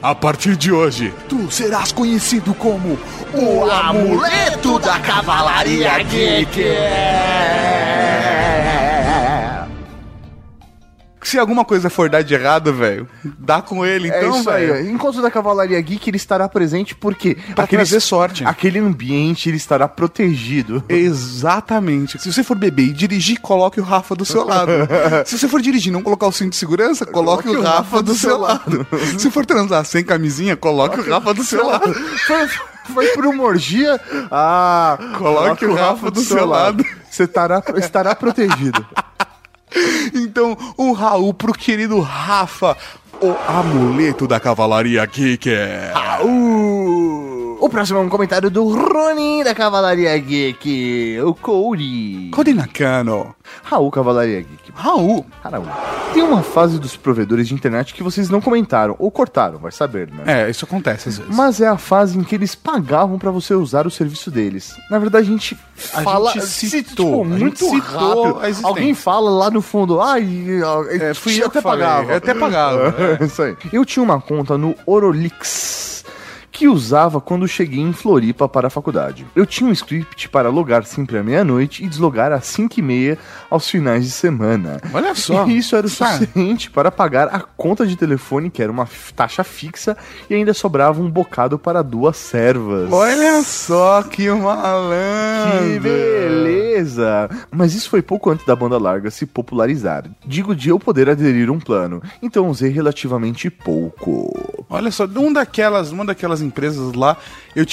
A partir de hoje, tu serás conhecido como o Amuleto da Cavalaria Geek. Se alguma coisa for dar de errado, velho, dá com ele, então, velho. Encontro da Cavalaria Geek, ele estará presente porque... Pra trazer sorte. Aquele ambiente, ele estará protegido. Exatamente. Se você for beber e dirigir, coloque o Rafa do seu lado. Se você for dirigir e não colocar o cinto de segurança, coloque o Rafa do seu lado. Se for transar sem camisinha, coloque o Rafa do seu lado. Vai pra uma orgia, coloque o Rafa do seu lado. Você estará protegido. Então, um Raul pro querido Rafa, o Amuleto da Cavalaria Geek. Raul! O próximo é um comentário do Rony da Cavalaria Geek, o Cody Nakano. Raul, Cavalaria Geek. Raul. Tem uma fase dos provedores de internet que vocês não comentaram, ou cortaram, vai saber, né? É, isso acontece às vezes. Mas é a fase em que eles pagavam pra você usar o serviço deles. Na verdade, a gente citou muito rápido. Alguém fala lá no fundo, fui eu até pagava. Eu até pagava. É isso aí. Eu tinha uma conta no Orolix, que usava quando cheguei em Floripa para a faculdade. Eu tinha um script para logar sempre à meia-noite e deslogar às 5h30 aos finais de semana. Olha só! E isso era o suficiente para pagar a conta de telefone, que era uma taxa fixa, e ainda sobrava um bocado para 2 servas. Olha só que malandro! Que beleza! Mas isso foi pouco antes da banda larga se popularizar. Digo de eu poder aderir a um plano, então usei relativamente pouco. Olha só, uma daquelas empresas lá, eu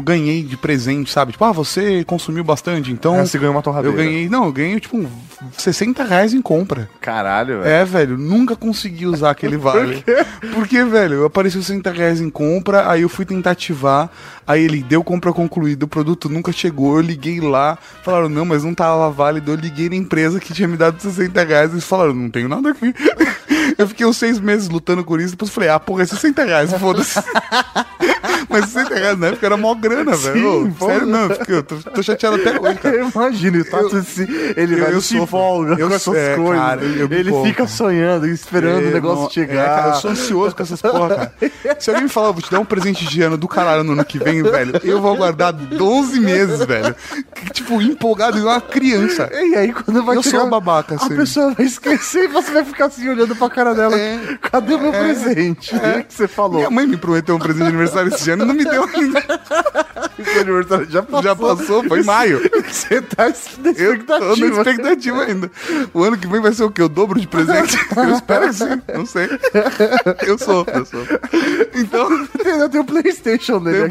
ganhei de presente, sabe? Tipo, você consumiu bastante, então... Você ganhou uma torradeira. Eu ganhei tipo R$60 em compra. Caralho, velho. É, velho, nunca consegui usar aquele vale. Por quê? Porque, velho, apareceu R$60 em compra, aí eu fui tentar ativar, aí ele deu compra concluída, o produto nunca chegou, eu liguei lá, falaram, falaram, não, mas não tava válido. Eu liguei na empresa que tinha me dado 60 reais. Eles falaram, não tenho nada aqui. Eu fiquei uns 6 meses lutando com isso. Depois falei, ah, porra, é 60 reais, foda-se. Mas 60 reais na época era mó grana, velho. Sério, não, eu tô chateado até hoje, cara. Eu imagino, o Tato, assim, ele vai se folga com essas coisas. Cara, ele fica sonhando, esperando o negócio chegar. Cara, eu sou ansioso com essas porra, cara. Se alguém me falar, vou te dar um presente de ano do caralho no ano que vem, velho, eu vou aguardar 12 meses, velho. Tipo, empolgado igual uma criança. E aí, quando vai chegar... Eu sou babaca, assim. A pessoa vai esquecer e você vai ficar assim, olhando pra cara dela. Cadê meu presente? O que você falou? Minha mãe me prometeu um presente de aniversário esse ano e não me deu ainda. Esse aniversário já passou, foi em maio. Você tá na expectativa. Eu tô na expectativa ainda. O ano que vem vai ser o quê? O dobro de presente? Eu espero que sim, não sei. Eu sou. Então... Eu tenho o PlayStation dele.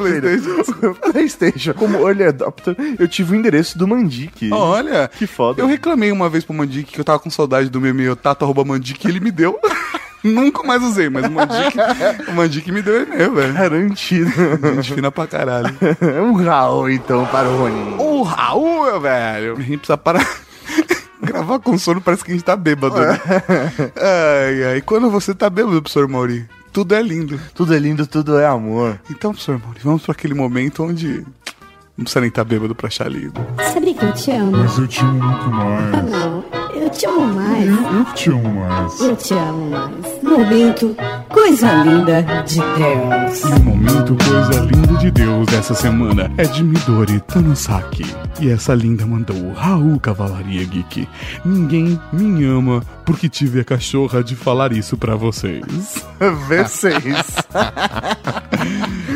PlayStation. Como early adopter, eu tive o endereço do Mandic. Olha! Que foda. Eu reclamei uma vez pro Mandic que eu tava com saudade do meu e-mail tato@mandic, ele me deu. Nunca mais usei, mas o Mandic me deu e-mail, velho. Garantido. Gente fina pra caralho. É um Raul, então, para o Roninho. Um Raul, meu velho. A gente precisa parar... Gravar com sono parece que a gente tá bêbado, né? Ai, quando você tá bêbado, professor Mauri? Tudo é lindo. Tudo é lindo, tudo é amor. Então, professor Mauri, vamos pra aquele momento onde... Não precisa nem estar bêbado pra achar lindo. Sabe que eu te amo? Mas eu te amo muito mais. Ah, não. Eu te amo mais. Eu te amo mais. Eu te amo mais. Momento Coisa Linda de Deus. E o Momento Coisa Linda de Deus essa semana é de Midori Tanosaki. E essa linda mandou o Raul Cavalaria Geek. Ninguém me ama porque tive a cachorra de falar isso pra vocês. V6.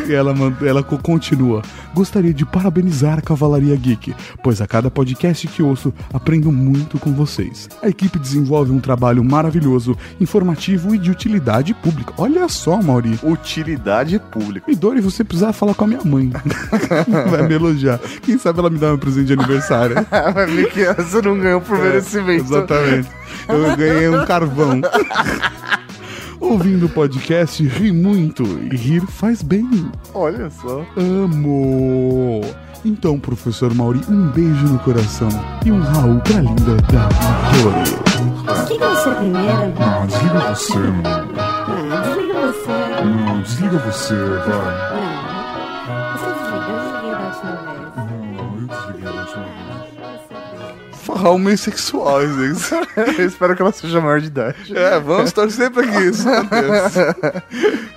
E ela continua. Gostaria de parabenizar a Cavalaria Geek, pois a cada podcast que ouço, aprendo muito com vocês. A equipe desenvolve um trabalho maravilhoso, informativo e de utilidade pública. Olha só, Mauri. Utilidade pública. E Dori, você precisava falar com a minha mãe. Vai me elogiar. Quem sabe ela me dá um presente de aniversário. Vai ver que você não ganhou por merecimento. Exatamente. Eu ganhei um carvão. Ouvindo o podcast, ri muito. E rir faz bem. Olha só. Amo. Então, professor Mauri, um beijo no coração. E um Raul pra linda da Vitória. Desliga você primeiro. Não, desliga você, mano. Não, desliga você. Não, desliga você, vai. Não, você desliga. Eu desliguei da última vez. Não, eu desliguei da última vez. Raul meio sexual, gente. Eu espero que ela seja maior de idade. Vamos torcer pra que isso aconteça.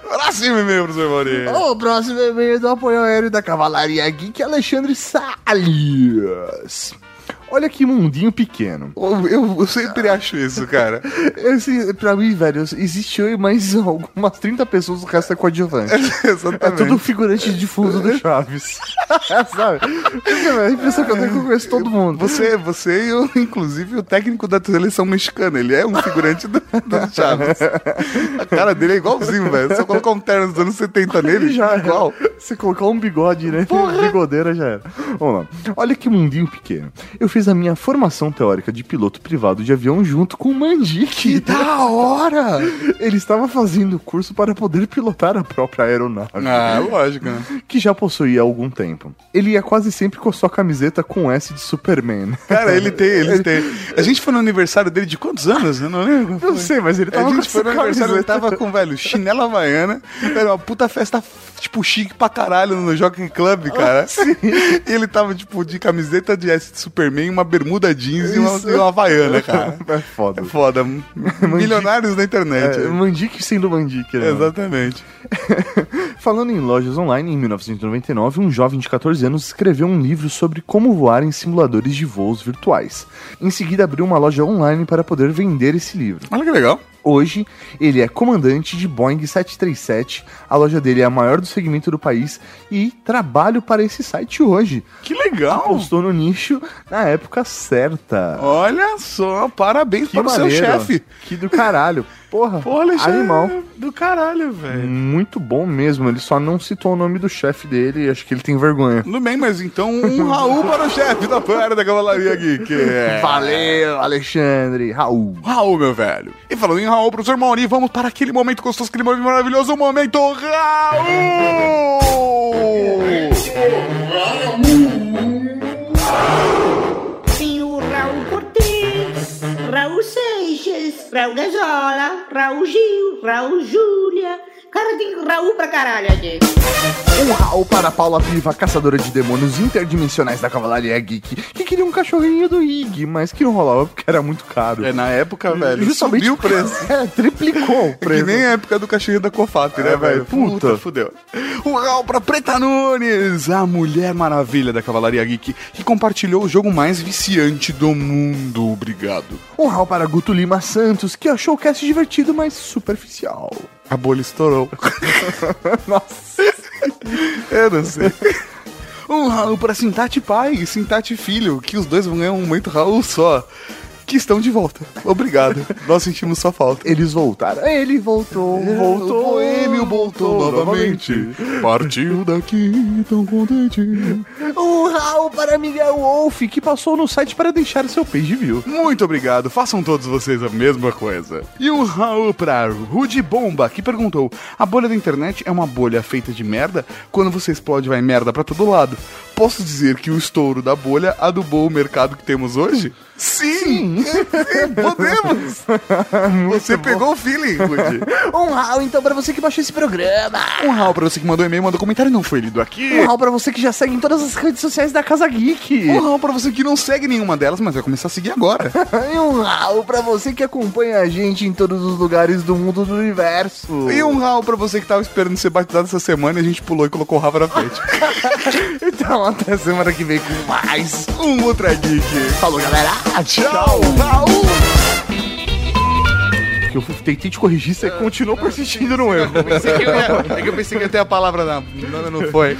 Próximo e-mail, professor Maurício. O próximo e-mail é do apoio aéreo da Cavalaria Geek, Alexandre Salles. Olha que mundinho pequeno. Eu sempre acho isso, cara. Pra mim, velho, existe eu e mais algumas 30 pessoas, o resto é coadjuvante. Exatamente. É tudo figurante de fundo do Chaves. Sabe? É a impressão que eu tenho que eu conheço todo mundo. Você e eu, inclusive, o técnico da seleção mexicana. Ele é um figurante do Chaves. A cara dele é igualzinho, velho. Se eu colocar um terno dos anos 70 nele, já é igual. Se colocar um bigode, né? Porra. Bigodeira já era. Vamos lá. Olha que mundinho pequeno. Eu fiz a minha formação teórica de piloto privado de avião junto com o Mandic. Que da hora! Ele estava fazendo o curso para poder pilotar a própria aeronave. Ah, lógico, né? Que já possuía há algum tempo. Ele ia quase sempre com a sua camiseta com S de Superman. Cara, ele tem. A gente foi no aniversário dele de quantos anos? Eu não lembro. Não sei, mas ele tava ele tava com, velho, chinela havaiana. Era uma puta festa, tipo, chique pra caralho no Jockey Club, cara. Ah, sim. E ele tava, tipo, de camiseta de S de Superman, uma bermuda jeans e uma havaiana, cara. É foda. Milionários da internet. Mandic sendo Mandic, né? Exatamente. Falando em lojas online, em 1999, um jovem de 14 anos escreveu um livro sobre como voar em simuladores de voos virtuais. Em seguida, abriu uma loja online para poder vender esse livro. Olha que legal. Hoje, ele é comandante de Boeing 737, a loja dele é a maior do segmento do país e trabalho para esse site hoje. Que legal! Apostou no nicho na época certa. Olha só, parabéns para o seu chefe. Que do caralho. Porra, Alexandre, animal. Do caralho, velho. Muito bom mesmo, ele só não citou o nome do chefe dele, acho que ele tem vergonha. Tudo bem, mas então um Raul para o chefe da Pera da Cavalaria Geek. Valeu, Alexandre. Raul, meu velho. E falando em Raul, professor Mauri, vamos para aquele momento gostoso, aquele momento maravilhoso, o momento Raul! Fel Gazola, Raul Gil, Raul Júlia. Cara, tem Raul pra caralho aqui. Um Raul para Paula Piva, caçadora de demônios interdimensionais da Cavalaria Geek, que queria um cachorrinho do Ig, mas que não rolava porque era muito caro. É, na época, velho, justamente, subiu o preço. É, triplicou o preço. É que nem a época do cachorrinho da Cofap, né, velho? Puta, fudeu. Um Raul pra Preta Nunes, a Mulher Maravilha da Cavalaria Geek, que compartilhou o jogo mais viciante do mundo. Obrigado. Um Raul para Guto Lima Santos, que achou o cast divertido, mas superficial. A bolha estourou. Nossa. Eu não sei. Um Raul pra Sintati pai e Sintati filho, que os dois vão ganhar um momento Raul só. Que estão de volta. Obrigado. Nós sentimos sua falta. Eles voltaram. Ele voltou. Voltou. O boêmio voltou novamente. Partiu daqui tão contente. Um Raul para Miguel Wolf, que passou no site para deixar seu page view. Muito obrigado. Façam todos vocês a mesma coisa. E um Raul para Rudy Bomba, que perguntou: a bolha da internet é uma bolha feita de merda? Quando você explode, vai merda pra todo lado. Posso dizer que o estouro da bolha adubou o mercado que temos hoje? Sim! Sim, podemos! Você muito pegou bom. O feeling, Rudy. Um Raul, então, pra você que baixou esse programa. Um Raul pra você que mandou e-mail, mandou comentário e não foi lido aqui. Um Raul pra você que já segue em todas as redes sociais da Casa Geek. Um Raul pra você que não segue nenhuma delas, mas vai começar a seguir agora. E um Raul pra você que acompanha a gente em todos os lugares do mundo do universo. E um Raul pra você que tava esperando ser batizado essa semana e a gente pulou e colocou o Rafa na frente. Então, até semana que vem com mais um Ultra Geek. Falou, galera! Tchau, Raul! Eu tentei te corrigir, você continuou persistindo no erro. Eu pensei que ia ter a palavra na... Não foi.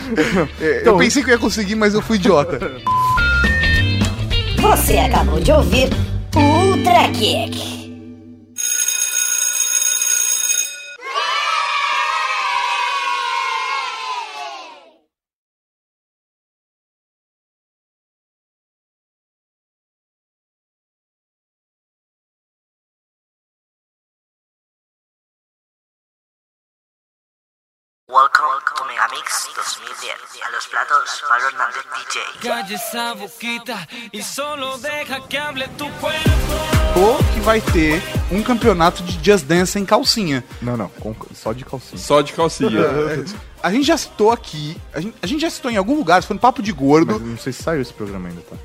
Então, eu pensei que eu ia conseguir, mas eu fui idiota. Você acabou de ouvir o Ultra Geek. Welcome to Megamix 2010. A los platos, Pablo Hernández DJ. Calla esa boquita y solo deja que hable tu cuerpo. Ou que vai ter um campeonato de Just Dance sem calcinha. Não, só de calcinha. Só de calcinha. A gente já citou aqui, a gente já citou em algum lugar, isso foi no Papo de Gordo. Mas não sei se saiu esse programa ainda, tá?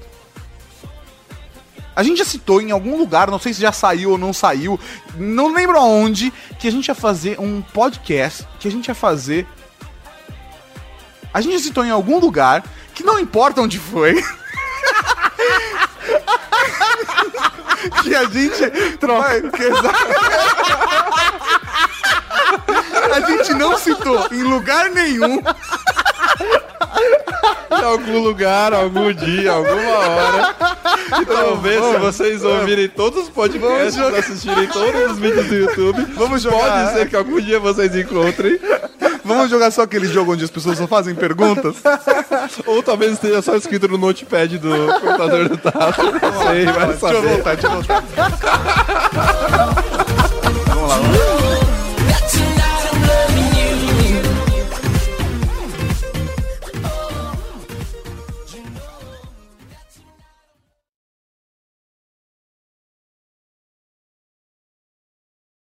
A gente já citou em algum lugar, não sei se já saiu ou não saiu, não lembro aonde, que a gente ia fazer um podcast, que a gente ia fazer... A gente já citou em algum lugar, que não importa onde foi... que a gente... troca. A gente não citou em lugar nenhum... Em algum lugar, algum dia, alguma hora. E talvez se vocês ouvirem todos os podcasts, assistirem todos os vídeos do YouTube, pode ser que algum dia vocês encontrem. Vamos jogar só aquele jogo onde as pessoas só fazem perguntas? Ou talvez esteja só escrito no notepad do computador do Tato. Não sei, vai saber. Deixa eu voltar. Vamos lá.